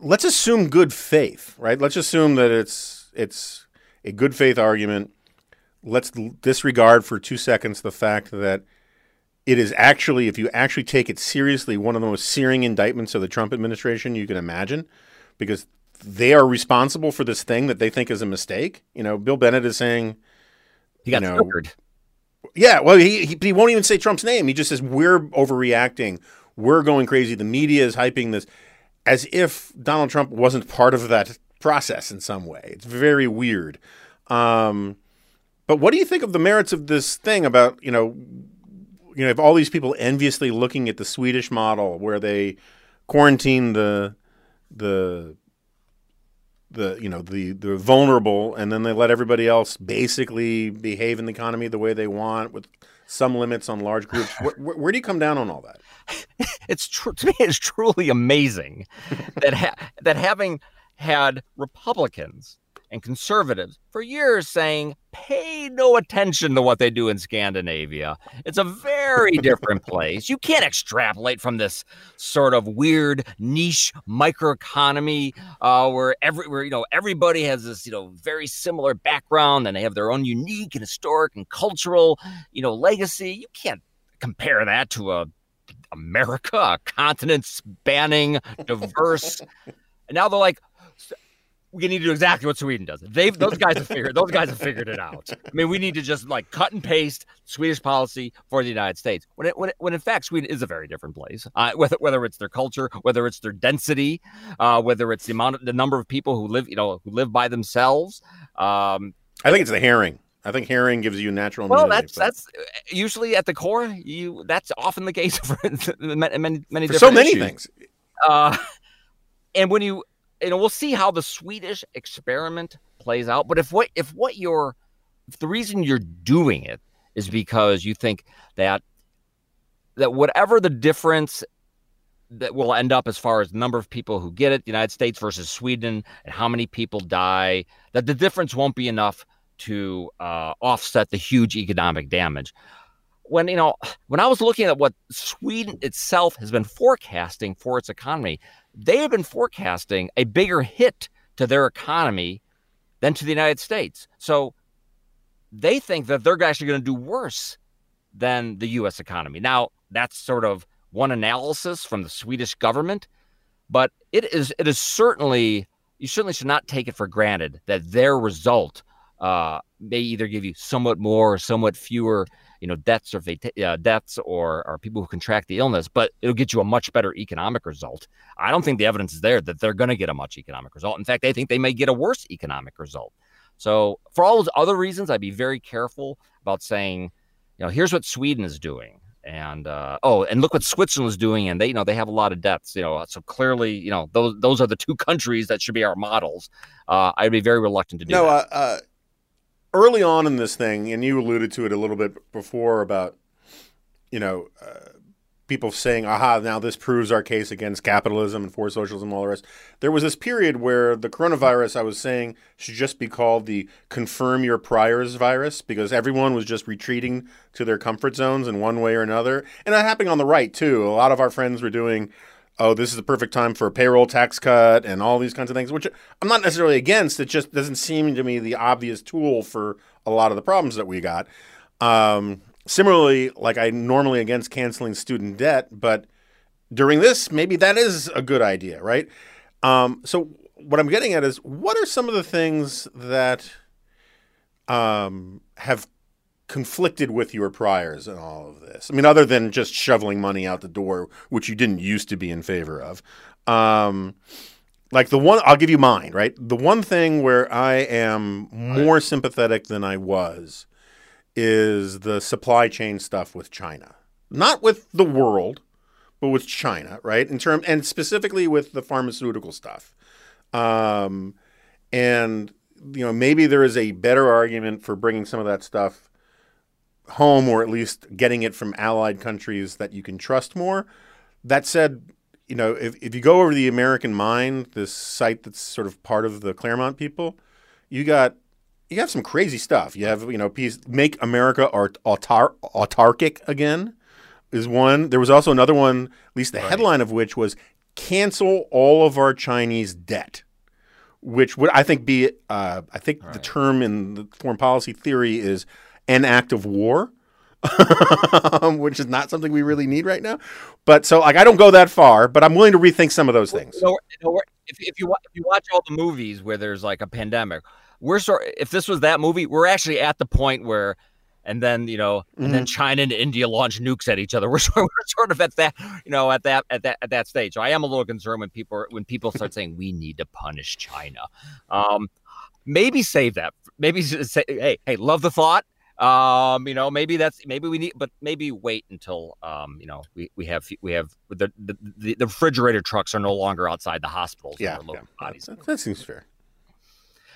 let's assume good faith, right? Let's assume that it's, it's a good faith argument. Let's disregard for two seconds the fact that it is actually, if you actually take it seriously, one of the most searing indictments of the Trump administration you can imagine, because they are responsible for this thing that they think is a mistake. You know, Bill Bennett is saying, he got triggered. Yeah, well, he, he he won't even say Trump's name. He just says, we're overreacting. We're going crazy. The media is hyping this as if Donald Trump wasn't part of that process in some way. It's very weird. Um, but what do you think of the merits of this thing about, you know, you know, if all these people enviously looking at the Swedish model where they quarantine the the the you know the the vulnerable, and then they let everybody else basically behave in the economy the way they want with some limits on large groups. Where, where do you come down on all that? It's true to me. It's truly amazing that ha that having had Republicans and conservatives for years saying, pay no attention to what they do in Scandinavia. It's a very different place. You can't extrapolate from this sort of weird niche microeconomy uh, where every where you know everybody has this you know very similar background and they have their own unique and historic and cultural you know legacy. You can't compare that to a America, a continent spanning, diverse. And now they're like, we need to do exactly what Sweden does. They've those guys have figured those guys have figured it out. I mean, we need to just like cut and paste Swedish policy for the United States. When it, when, it, when in fact Sweden is a very different place. Uh, whether whether it's their culture, whether it's their density, uh, whether it's the amount of, the number of people who live you know who live by themselves. Um, I think it's the herring. I think herring gives you natural immunity. Well, that's but. that's usually at the core. You that's often the case for many many, many for different so many issues. things. Uh, and when you. You know, we'll see how the Swedish experiment plays out. But if what if what you're if the reason you're doing it is because you think that that whatever the difference that will end up as far as number of people who get it, the United States versus Sweden and how many people die, that the difference won't be enough to uh, offset the huge economic damage. When, you know, when I was looking at what Sweden itself has been forecasting for its economy, they have been forecasting a bigger hit to their economy than to the United States. So they think that they're actually going to do worse than the U S economy. Now, that's sort of one analysis from the Swedish government, but it is it is certainly, you certainly should not take it for granted that their result uh, may either give you somewhat more or somewhat fewer you know, deaths or uh, deaths or, or people who contract the illness, but it'll get you a much better economic result. I don't think the evidence is there that they're going to get a much economic result. In fact, they think they may get a worse economic result. So for all those other reasons, I'd be very careful about saying, you know, here's what Sweden is doing. And, uh, oh, and look what Switzerland is doing. And they, you know, they have a lot of deaths, you know, so clearly, you know, those, those are the two countries that should be our models. Uh, I'd be very reluctant to do no, that. Uh, uh Early on in this thing, and you alluded to it a little bit before about, you know, uh, people saying, aha, now this proves our case against capitalism and for socialism and all the rest. There was this period where the coronavirus, I was saying, should just be called the confirm your priors virus, because everyone was just retreating to their comfort zones in one way or another. And that happened on the right, too. A lot of our friends were doing, oh, this is the perfect time for a payroll tax cut and all these kinds of things, which I'm not necessarily against. It just doesn't seem to me the obvious tool for a lot of the problems that we got. Um, similarly, like I'm normally against canceling student debt, but during this, maybe that is a good idea, right? Um, so what I'm getting at is, what are some of the things that um, have conflicted with your priors in all of this? I mean, other than just shoveling money out the door, which you didn't used to be in favor of. Um, like the one, I'll give you mine, right? The one thing where I am more sympathetic than I was is the supply chain stuff with China. Not with the world, but with China, right? In term, and specifically with the pharmaceutical stuff. Um, and, you know, maybe there is a better argument for bringing some of that stuff home, or at least getting it from allied countries that you can trust more. That said, you know, if, if you go over the American Mind, this site that's sort of part of the Claremont people, you got you have some crazy stuff. You have, you know, piece, Make America Aut- Autar- Autarkic Again is one. There was also another one, at least the right. headline of which was Cancel All of Our Chinese Debt, which would, I think, be, uh, I think right. the term in the foreign policy theory is an act of war, which is not something we really need right now. But so, like, I don't go that far, but I'm willing to rethink some of those things. So, so if, if, you, if you watch all the movies where there's like a pandemic, we're sort if this was that movie, we're actually at the point where, and then, you know, and mm-hmm. then China and India launch nukes at each other. We're sort, we're sort of at that, you know, at that, at that, at that stage. So I am a little concerned when people, when people start saying we need to punish China. Um, maybe save that. Maybe say, hey, hey, love the thought. Um, you know, maybe that's, maybe we need, but maybe wait until, um, you know, we, we have, we have the, the, the refrigerator trucks are no longer outside the hospitals. Yeah. Our local yeah. bodies. That, that seems fair.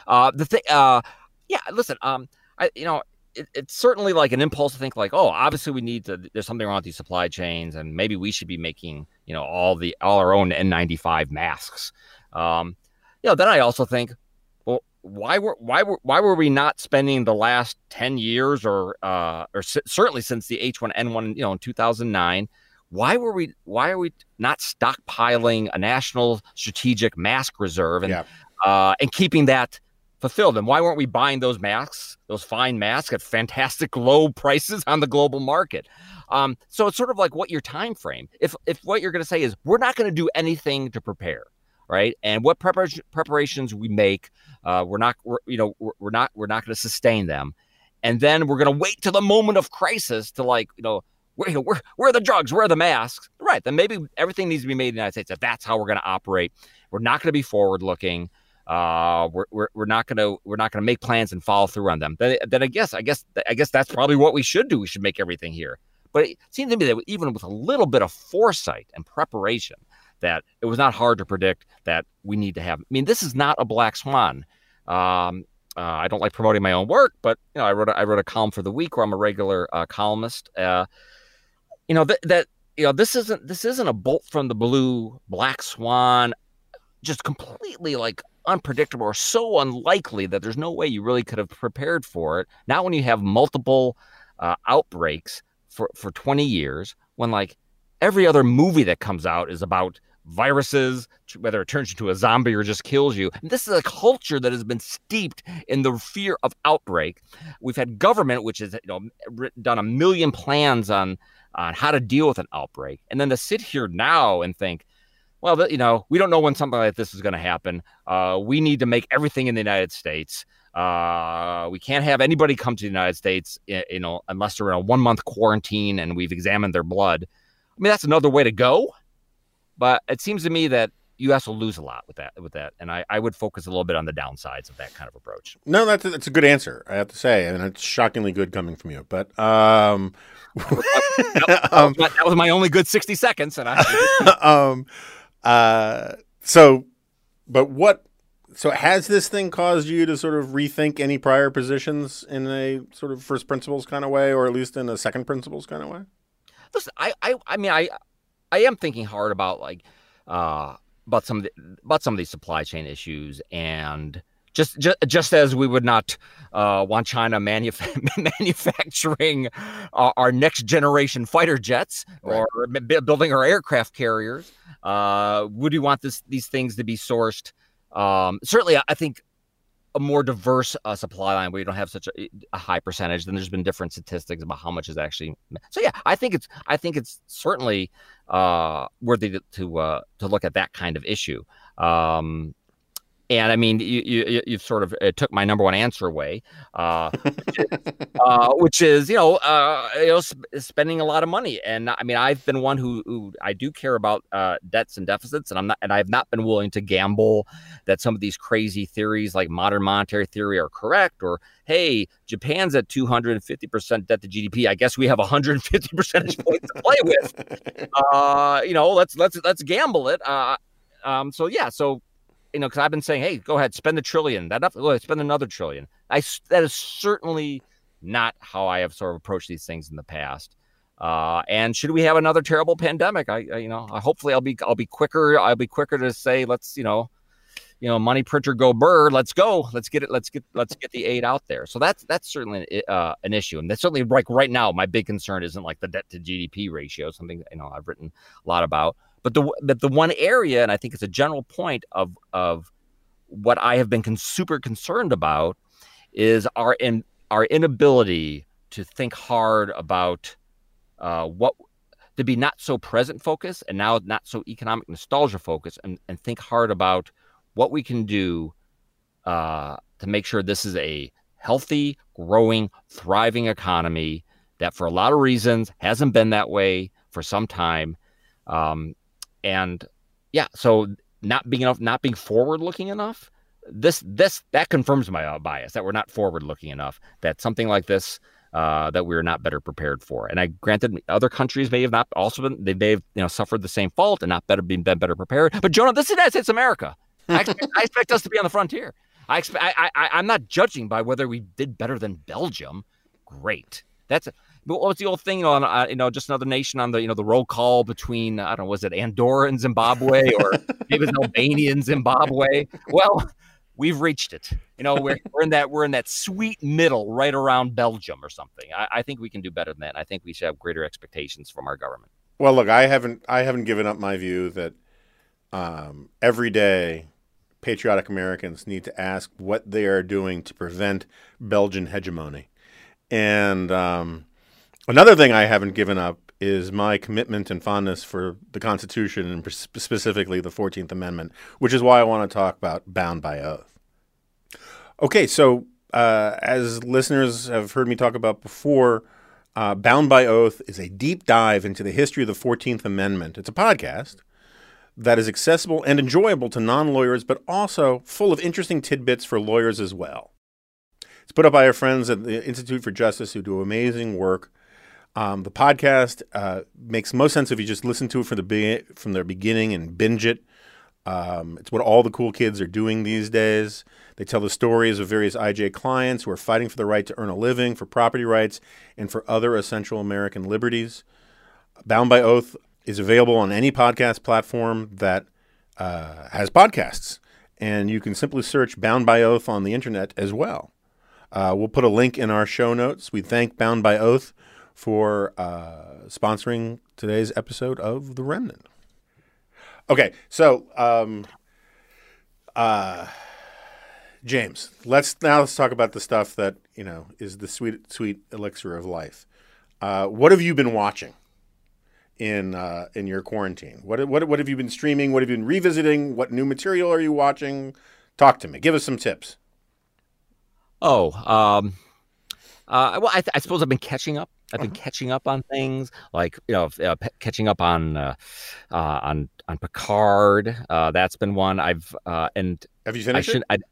Uh, the thing, uh, yeah, listen, um, I, you know, it, it's certainly like an impulse to think like, oh, obviously we need to, there's something wrong with these supply chains, and maybe we should be making, you know, all the, all our own N ninety-five masks. Um, you know, then I also think, Why were why were why were we not spending the last ten years or uh, or c- certainly since the H one N one, you know, in two thousand nine? Why were we why are we not stockpiling a national strategic mask reserve and yeah. uh, and keeping that fulfilled? And why weren't we buying those masks, those fine masks at fantastic low prices on the global market? Um, so it's sort of like what your time frame. If if what you're going to say is we're not going to do anything to prepare. Right. And what prepar- preparations we make, uh, we're not, we're, you know, we're, we're not, we're not going to sustain them. And then we're going to wait till the moment of crisis to, like, you know, where, you know, where, where are the drugs? Where are the masks? Right. Then maybe everything needs to be made in the United States. If that's how we're going to operate, we're not going to be forward looking. Uh, we're, we're, we're not going to, we're not going to make plans and follow through on them. Then, then I guess, I guess, I guess that's probably what we should do. We should make everything here. But it seems to me that even with a little bit of foresight and preparation, that it was not hard to predict that we need to have. I mean, this is not a black swan. Um, uh, I don't like promoting my own work, but, you know, I wrote a, I wrote a column for the week where I'm a regular uh, columnist. Uh, you know th- that you know this isn't this isn't a bolt from the blue black swan, just completely like unpredictable or so unlikely that there's no way you really could have prepared for it. Not when you have multiple uh, outbreaks for for twenty years, when like every other movie that comes out is about viruses, whether it turns you into a zombie or just kills you. And this is a culture that has been steeped in the fear of outbreak. We've had government, which has, you know, done a million plans on, on how to deal with an outbreak. And then to sit here now and think, well, you know, we don't know when something like this is going to happen. Uh, we need to make everything in the United States. Uh, we can't have anybody come to the United States, you know, unless they're in a one-month quarantine and we've examined their blood. I mean, that's another way to go, but it seems to me that you also lose a lot with that. With that, and I, I would focus a little bit on the downsides of that kind of approach. No, that's a, that's a good answer, I have to say, and it's shockingly good coming from you. But um, that, um, that, was my, that was my only good sixty seconds, and I. um, uh, so, but what? So, has this thing caused you to sort of rethink any prior positions in a sort of first principles kind of way, or at least in a second principles kind of way? Listen, I, I, I mean, I, I am thinking hard about like, uh, about some of the, about some of these supply chain issues, and just, just, just as we would not uh, want China manuf- manufacturing uh, our next generation fighter jets or right. building our aircraft carriers, uh, would you want this these things to be sourced? Um, certainly, I think a more diverse uh, supply line where you don't have such a, a high percentage, then there's been different statistics about how much is actually. So yeah, I think it's I think it's certainly uh, worthy to to, uh, to look at that kind of issue. Um, and I mean, you you you've sort of it took my number one answer away, uh, uh, which is you know uh, you know sp spending a lot of money. And I mean, I've been one who, who I do care about uh, debts and deficits, and I'm not and I have not been willing to gamble that some of these crazy theories like modern monetary theory are correct, or hey, Japan's at two hundred fifty percent debt to G D P. I guess we have one hundred fifty percentage points to play with. Uh, you know, let's let's let's gamble it. Uh, um, so yeah, so. You know, because I've been saying, hey, go ahead, spend the trillion. That up, well, spend another trillion. I that is certainly not how I have sort of approached these things in the past. Uh, and should we have another terrible pandemic, I, I you know, I, hopefully I'll be I'll be quicker. I'll be quicker to say, let's you know, you know, money printer go bird. Let's go. Let's get it. Let's get let's get the aid out there. So that's that's certainly an, uh, an issue. And that's certainly like right now, my big concern isn't like the debt to G D P ratio, something you know I've written a lot about. But the, but the one area, and I think it's a general point of of what I have been con super concerned about, is our in, our inability to think hard about uh, what to be not so present focused and now not so economic nostalgia focused, and, and think hard about what we can do uh, to make sure this is a healthy, growing, thriving economy that for a lot of reasons hasn't been that way for some time. Um, And yeah, so not being enough, not being forward looking enough, this, this, that confirms my bias that we're not forward looking enough, that something like this, uh, that we're not better prepared for. And I granted other countries may have not also been, they may have, you know, suffered the same fault and not better been better prepared. But Jonah, this is United States America. I expect, I expect us to be on the frontier. I expect, I, I, I'm not judging by whether we did better than Belgium. Great. That's it. But what's the old thing on, uh, you know, just another nation on the, you know, the roll call between, I don't know, was it Andorra and Zimbabwe, or maybe it was Albania and Zimbabwe? Well, we've reached it. You know, we're, we're in that, we're in that sweet middle right around Belgium or something. I, I think we can do better than that. I think we should have greater expectations from our government. Well, look, I haven't, I haven't given up my view that um, every day patriotic Americans need to ask what they are doing to prevent Belgian hegemony. And, um, another thing I haven't given up is my commitment and fondness for the Constitution, and specifically the fourteenth Amendment, which is why I want to talk about Bound by Oath. Okay, so uh, as listeners have heard me talk about before, uh, Bound by Oath is a deep dive into the history of the fourteenth Amendment. It's a podcast that is accessible and enjoyable to non-lawyers, but also full of interesting tidbits for lawyers as well. It's put up by our friends at the Institute for Justice, who do amazing work. Um, the podcast uh, makes most sense if you just listen to it from the be from their beginning and binge it. Um, it's what all the cool kids are doing these days. They tell the stories of various I J clients who are fighting for the right to earn a living, for property rights, and for other essential American liberties. Bound by Oath is available on any podcast platform that uh, has podcasts, and you can simply search Bound by Oath on the internet as well. Uh, we'll put a link in our show notes. We thank Bound by Oath for uh, sponsoring today's episode of The Remnant. Okay, so um, uh, James, let's now let's talk about the stuff that you know is the sweet, sweet elixir of life. Uh, what have you been watching in uh, in your quarantine? What what what have you been streaming? What have you been revisiting? What new material are you watching? Talk to me. Give us some tips. Oh. Um... Uh, well, I, th I suppose I've been catching up. I've been uh-huh. catching up on things like, you know, uh, p catching up on uh, uh, on on Picard. Uh, that's been one I've uh, and have you finished? I should, it?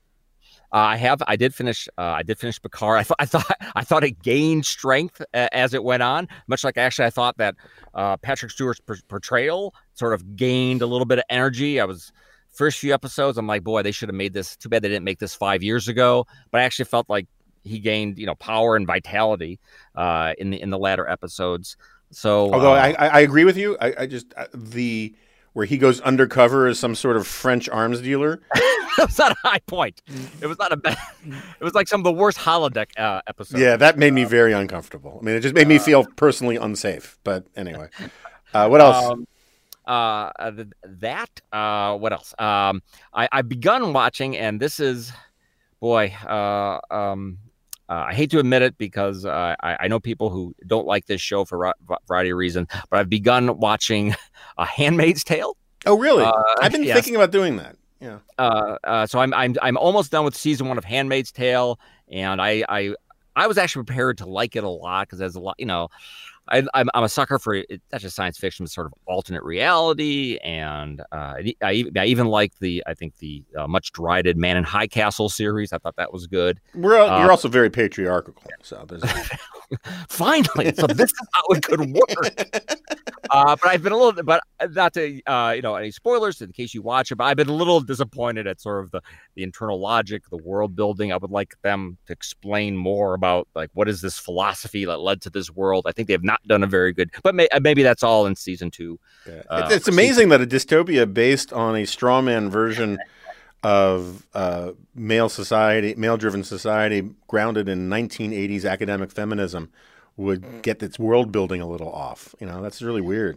I, uh, I have. I did finish. Uh, I did finish Picard. I thought. I thought. I thought it gained strength uh, as it went on. Much like actually, I thought that uh, Patrick Stewart's portrayal sort of gained a little bit of energy. I was. First few episodes, I'm like, boy, they should have made this. Too bad they didn't make this five years ago. But I actually felt like. He gained, you know, power and vitality uh, in the in the latter episodes. So, although uh, I, I agree with you, I, I just I, the where he goes undercover as some sort of French arms dealer. That was not a high point. It was not a bad. It was like some of the worst holodeck uh, episodes. Yeah, that made me very uncomfortable. I mean, it just made me feel personally unsafe. But anyway, uh, what else? Um, uh, that. Uh, what else? Um, I, I've begun watching, and this is. boy, uh, um, uh, I hate to admit it because uh, I, I know people who don't like this show for a variety of reasons, but I've begun watching A Handmaid's Tale. Oh, really? Uh, I've been yes. thinking about doing that. Yeah. Uh, uh, so I'm I'm I'm almost done with season one of Handmaid's Tale, and I I, I was actually prepared to like it a lot because there's a lot, you know, I, I'm I'm a sucker for it, not just science fiction, but sort of alternate reality, and uh, I, I I even like the I think the uh, much derided Man in High Castle series. I thought that was good. We're all, uh, you're also very patriarchal, so there's finally, so this is how it could work. Uh, but I've been a little, but not to, uh, you know, any spoilers in case you watch it, but I've been a little disappointed at sort of the, the internal logic, the world building. I would like them to explain more about, like, what is this philosophy that led to this world? I think they have not done a very good, but may, maybe that's all in season two. Yeah. Uh, it's, it's amazing season. that a dystopia based on a straw man version of uh, male society, male-driven society grounded in nineteen eighties academic feminism would get its world building a little off. You know, that's really weird.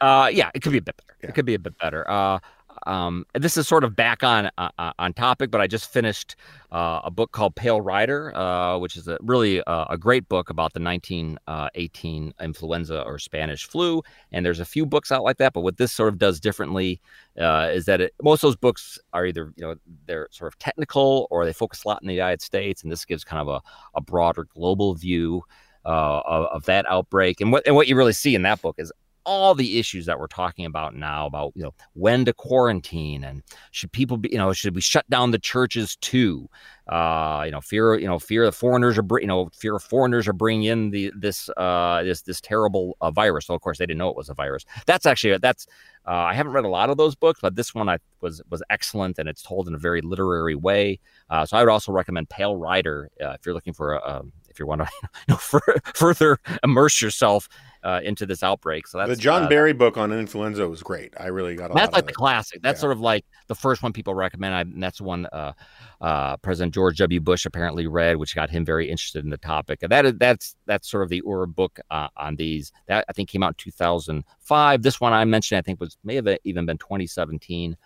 Uh, yeah, it could be a bit better. Yeah. It could be a bit better. Uh, um, this is sort of back on uh, on topic, but I just finished uh, a book called Pale Rider, uh, which is a, really uh, a great book about the nineteen eighteen influenza or Spanish flu. And there's a few books out like that. But what this sort of does differently uh, is that it, most of those books are either, you know, they're sort of technical or they focus a lot in the United States. And this gives kind of a, a broader global view Uh, of, of that outbreak. And what and what you really see in that book is all the issues that we're talking about now about, you know, when to quarantine and should people be, you know, should we shut down the churches too? Uh, you know, fear, you know, fear that foreigners are, you know, fear of foreigners are bringing in the, this, uh, this, this terrible uh, virus. So of course they didn't know it was a virus. That's actually, that's, uh, I haven't read a lot of those books, but this one I was, was excellent and it's told in a very literary way. Uh, so I would also recommend Pale Rider uh, if you're looking for a, a if you want to, you know, for, further immerse yourself uh, into this outbreak. So that's, the John uh, Barry book on influenza was great. I really got a that's lot like of the it. classic. That's yeah. sort of like the first one people recommend. I, and that's one uh, uh, President George W. Bush apparently read, which got him very interested in the topic. And that is that's that's sort of the Ur book uh, on these. That I think came out in two thousand five. This one I mentioned I think was may have even been twenty seventeen.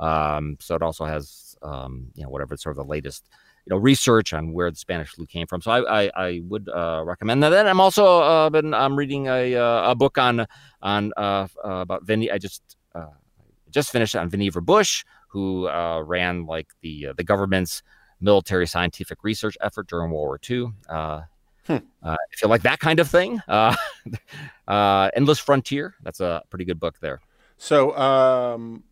Um, so it also has um, you know whatever sort of the latest, you know, research on where the Spanish flu came from. So I I, I would uh, recommend that. And I'm also uh, been I'm reading a uh, a book on on uh, uh, about Vinnie. I just uh, just finished on Vannevar Bush, who uh, ran like the uh, the government's military scientific research effort during World War Two. Uh, hmm. uh, if you like that kind of thing, uh, uh, Endless Frontier. That's a pretty good book there. So um,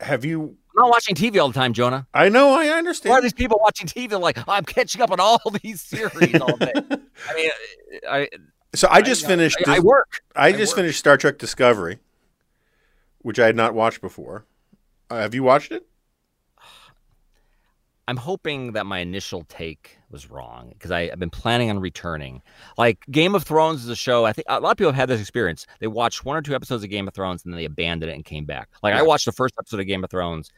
have you? I'm not watching T V all the time, Jonah. I know, I understand. Why are these people watching T V like, oh, I'm catching up on all these series all day? I mean, I... So I just I, finished... I, I, I work. I, I just work. finished Star Trek Discovery, which I had not watched before. Uh, have you watched it? I'm hoping that my initial take was wrong, because I've been planning on returning. Like, Game of Thrones is a show, I think a lot of people have had this experience. They watched one or two episodes of Game of Thrones, and then they abandoned it and came back. Like, yeah. I watched the first episode of Game of Thrones,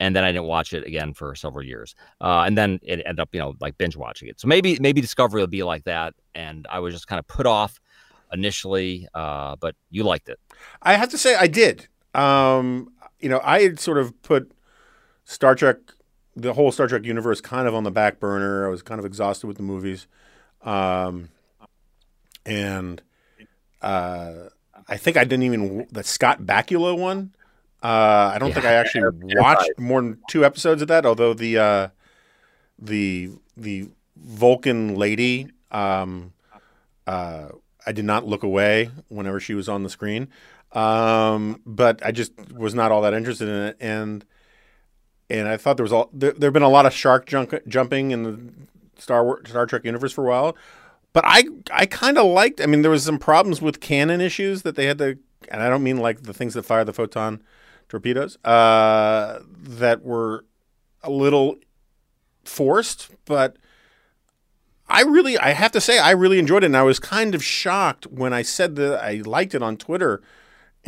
and then I didn't watch it again for several years. Uh, and then it ended up, you know, like, binge-watching it. So maybe maybe Discovery will be like that, and I was just kind of put off initially, uh, but you liked it. I have to say I did. Um, you know, I had sort of put Star Trek... the whole Star Trek universe kind of on the back burner. I was kind of exhausted with the movies. Um, and uh, I think I didn't even – the Scott Bakula one, uh, I don't yeah. think I actually watched more than two episodes of that, although the uh, the the Vulcan lady, um, uh, I did not look away whenever she was on the screen. Um, but I just was not all that interested in it. And – And I thought there was all there. There've been a lot of shark junk, jumping in the Star War, Star Trek universe for a while, but I I kind of liked. I mean, there was some problems with canon issues that they had to, and I don't mean like the things that fire the photon torpedoes uh, that were a little forced. But I really, I have to say, I really enjoyed it, and I was kind of shocked when I said that I liked it on Twitter.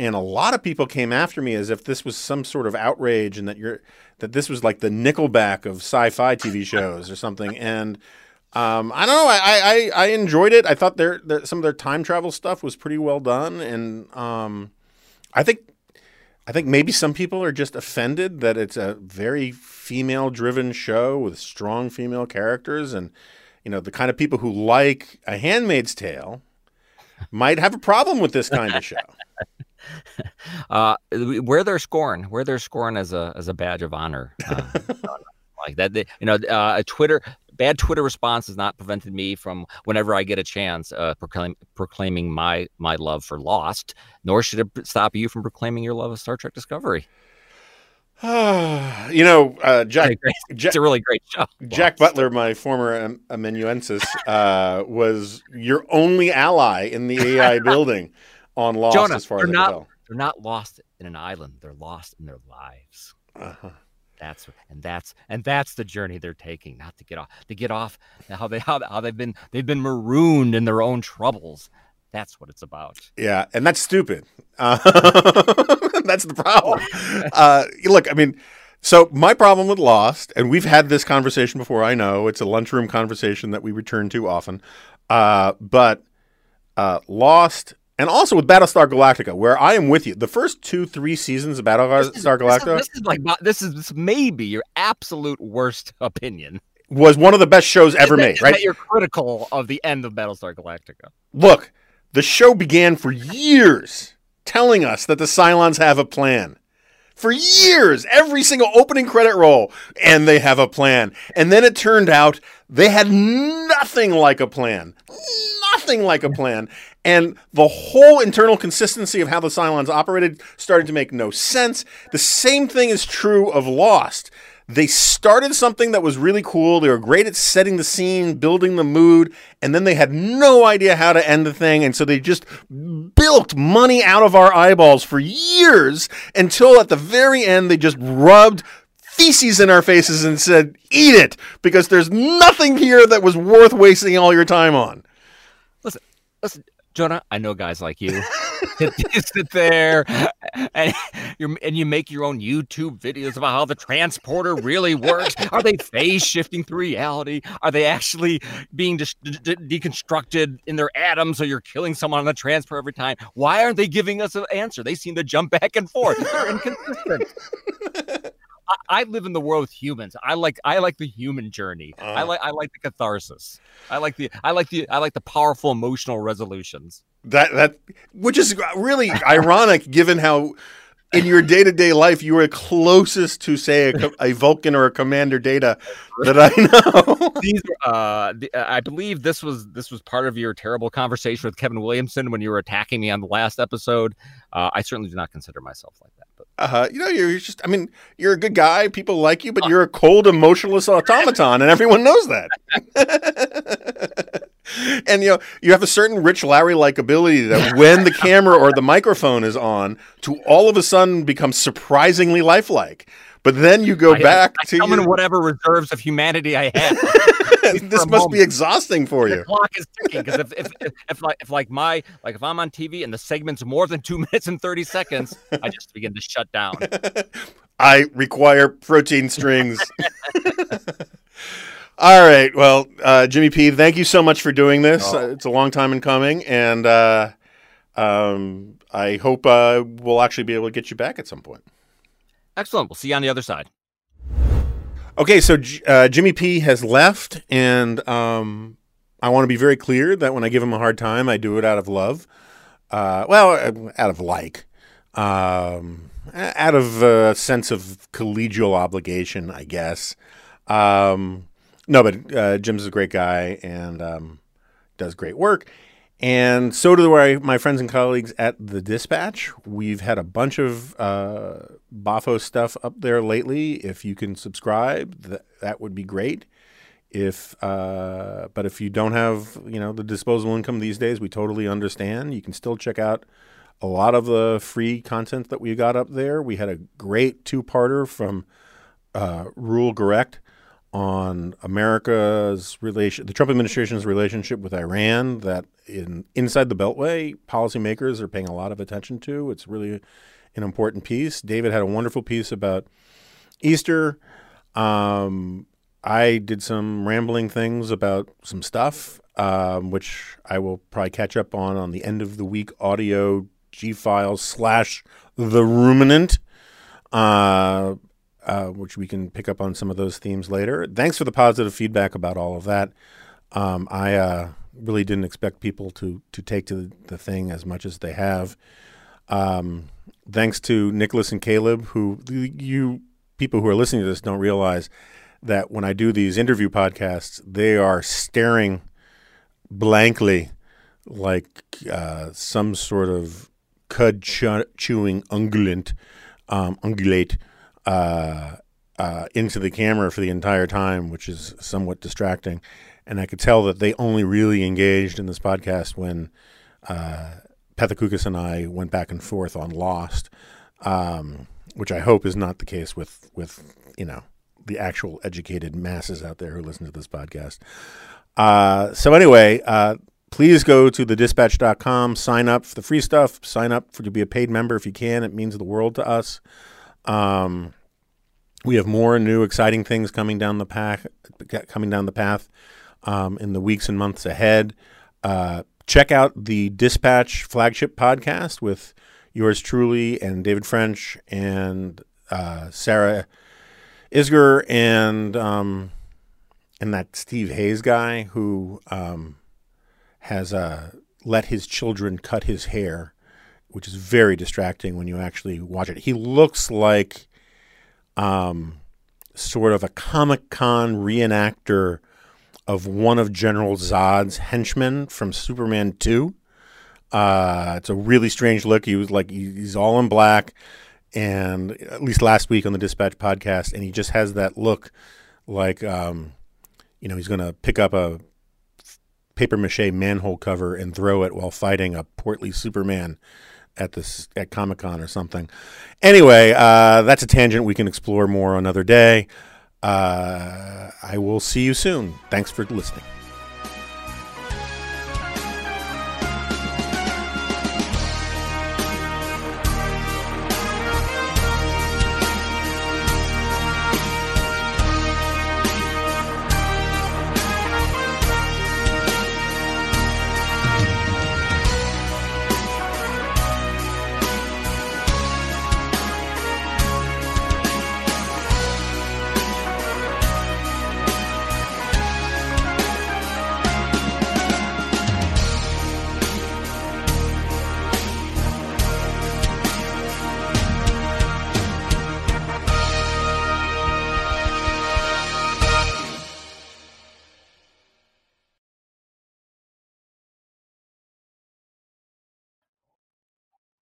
And a lot of people came after me as if this was some sort of outrage and that you're that this was like the Nickelback of sci-fi T V shows or something. And um, I don't know. I, I I enjoyed it. I thought their, their some of their time travel stuff was pretty well done. And um, I think I think maybe some people are just offended that it's a very female-driven show with strong female characters, and you know the kind of people who like A Handmaid's Tale might have a problem with this kind of show. Uh, where they're scorn, where they're scorn as a as a badge of honor, uh, like that. They, you know, uh, a Twitter bad Twitter response has not prevented me from, whenever I get a chance, uh, proclaim, proclaiming my my love for Lost. Nor should it stop you from proclaiming your love of Star Trek Discovery. you know, uh, Jack. It's a, great, Jack, it's a really great show. Jack Lost. Butler, my former amanuensis, uh, was your only ally in the A I building. On Lost, Jonah, as far as I can tell. They're not lost in an island. They're lost in their lives. Uh-huh. That's and that's and that's the journey they're taking. Not to get off, to get off how they how, how they've been they've been marooned in their own troubles. That's what it's about. Yeah, and that's stupid. Uh, that's the problem. Uh, look, I mean, so my problem with Lost, and we've had this conversation before. I know it's a lunchroom conversation that we return to often, uh, but uh, Lost. And also with Battlestar Galactica, where I am with you. The first two, three seasons of Battlestar Galactica. This is, this is like this is this maybe your absolute worst opinion. Was one of the best shows ever that, made, right? That you're critical of the end of Battlestar Galactica. Look, the show began for years telling us that the Cylons have a plan. For years, every single opening credit roll, and they have a plan. And then it turned out they had nothing like a plan. Nothing like a plan. And the whole internal consistency of how the Cylons operated started to make no sense. The same thing is true of Lost. They started something that was really cool. They were great at setting the scene, building the mood, and then they had no idea how to end the thing. And so they just built money out of our eyeballs for years until at the very end, they just rubbed feces in our faces and said, eat it, because there's nothing here that was worth wasting all your time on. Listen, listen. Jonah, I know guys like you. You sit there and, you're, and you make your own YouTube videos about how the transporter really works. Are they phase shifting through reality? Are they actually being de- de- deconstructed in their atoms so you're killing someone on the transfer every time? Why aren't they giving us an answer? They seem to jump back and forth. They're inconsistent. I live in the world with humans. I like I like the human journey. Uh, I like I like the catharsis. I like the I like the I like the powerful emotional resolutions. That that which is really ironic, given how in your day to day life you are closest to say a, a Vulcan or a Commander Data that I know. These, uh, the, uh, I believe this was this was part of your terrible conversation with Kevin Williamson when you were attacking me on the last episode. Uh, I certainly do not consider myself like that. Uh, you know, you're just, I mean, you're a good guy. People like you, but you're a cold, emotionless automaton, and everyone knows that. And, you know, you have a certain Rich Larry likability that when the camera or the microphone is on, to all of a sudden become surprisingly lifelike. But then you go I, back I, I to summon your... whatever reserves of humanity I have. This must moment. Be exhausting for you. The clock is ticking because if, if, if, if, like, if like my like if I'm on T V and the segment's more than two minutes and thirty seconds, I just begin to shut down. I require protein strings. All right, well, uh, Jimmy P, thank you so much for doing this. Oh. Uh, it's a long time in coming, and uh, um, I hope uh, we'll actually be able to get you back at some point. Excellent. We'll see you on the other side. Okay, so uh, Jimmy P has left, and um, I want to be very clear that when I give him a hard time, I do it out of love. Uh, well, out of like. Um, out of a sense of collegial obligation, I guess. Um, no, but uh, Jim's a great guy and um, does great work. And so do my friends and colleagues at The Dispatch. We've had a bunch of uh, B A F O stuff up there lately. If you can subscribe, th- that would be great. If, uh, but if you don't have, you know, the disposable income these days, we totally understand. You can still check out a lot of the free content that we got up there. We had a great two-parter from uh, Rule Garect on America's relation, the Trump administration's relationship with Iran, that in inside the Beltway, policymakers are paying a lot of attention to. It's really an important piece. David had a wonderful piece about Easter. Um, I did some rambling things about some stuff, um, which I will probably catch up on on the end of the week audio G-Files slash The Ruminant, uh, uh, which we can pick up on some of those themes later. Thanks for the positive feedback about all of that. Um, I uh, really didn't expect people to, to take to the, the thing as much as they have. Um, thanks to Nicholas and Caleb, who you people who are listening to this don't realize that when I do these interview podcasts, they are staring blankly like uh, some sort of cud-chewing ungulant, um, ungulate uh, uh, into the camera for the entire time, which is somewhat distracting. And I could tell that they only really engaged in this podcast when uh, Pethokoukis and I went back and forth on Lost, um, which I hope is not the case with, with you know, the actual educated masses out there who listen to this podcast. Uh, so anyway, uh, please go to the dispatch dot com, sign up for the free stuff, sign up for to be a paid member if you can. It means the world to us. Um, we have more new exciting things coming down the path, coming down the path um, in the weeks and months ahead. Uh, check out the Dispatch flagship podcast with yours truly and David French and uh, Sarah Isger and um, and that Steve Hayes guy who um, has uh, let his children cut his hair, which is very distracting when you actually watch it. He looks like um, sort of a Comic-Con reenactor of one of General Zod's henchmen from Superman two. Uh, it's a really strange look. He was like he's all in black. And at least last week on the Dispatch podcast, and he just has that look like, um, you know, he's going to pick up a paper mache manhole cover and throw it while fighting a portly Superman at this at Comic-Con or something. Anyway, uh, that's a tangent we can explore more another day. Uh, I will see you soon. Thanks for listening.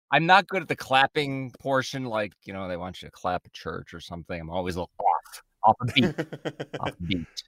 I'm not good at the clapping portion. Like, you know, they want you to clap at church or something. I'm always a little off, off the beat, off the beat.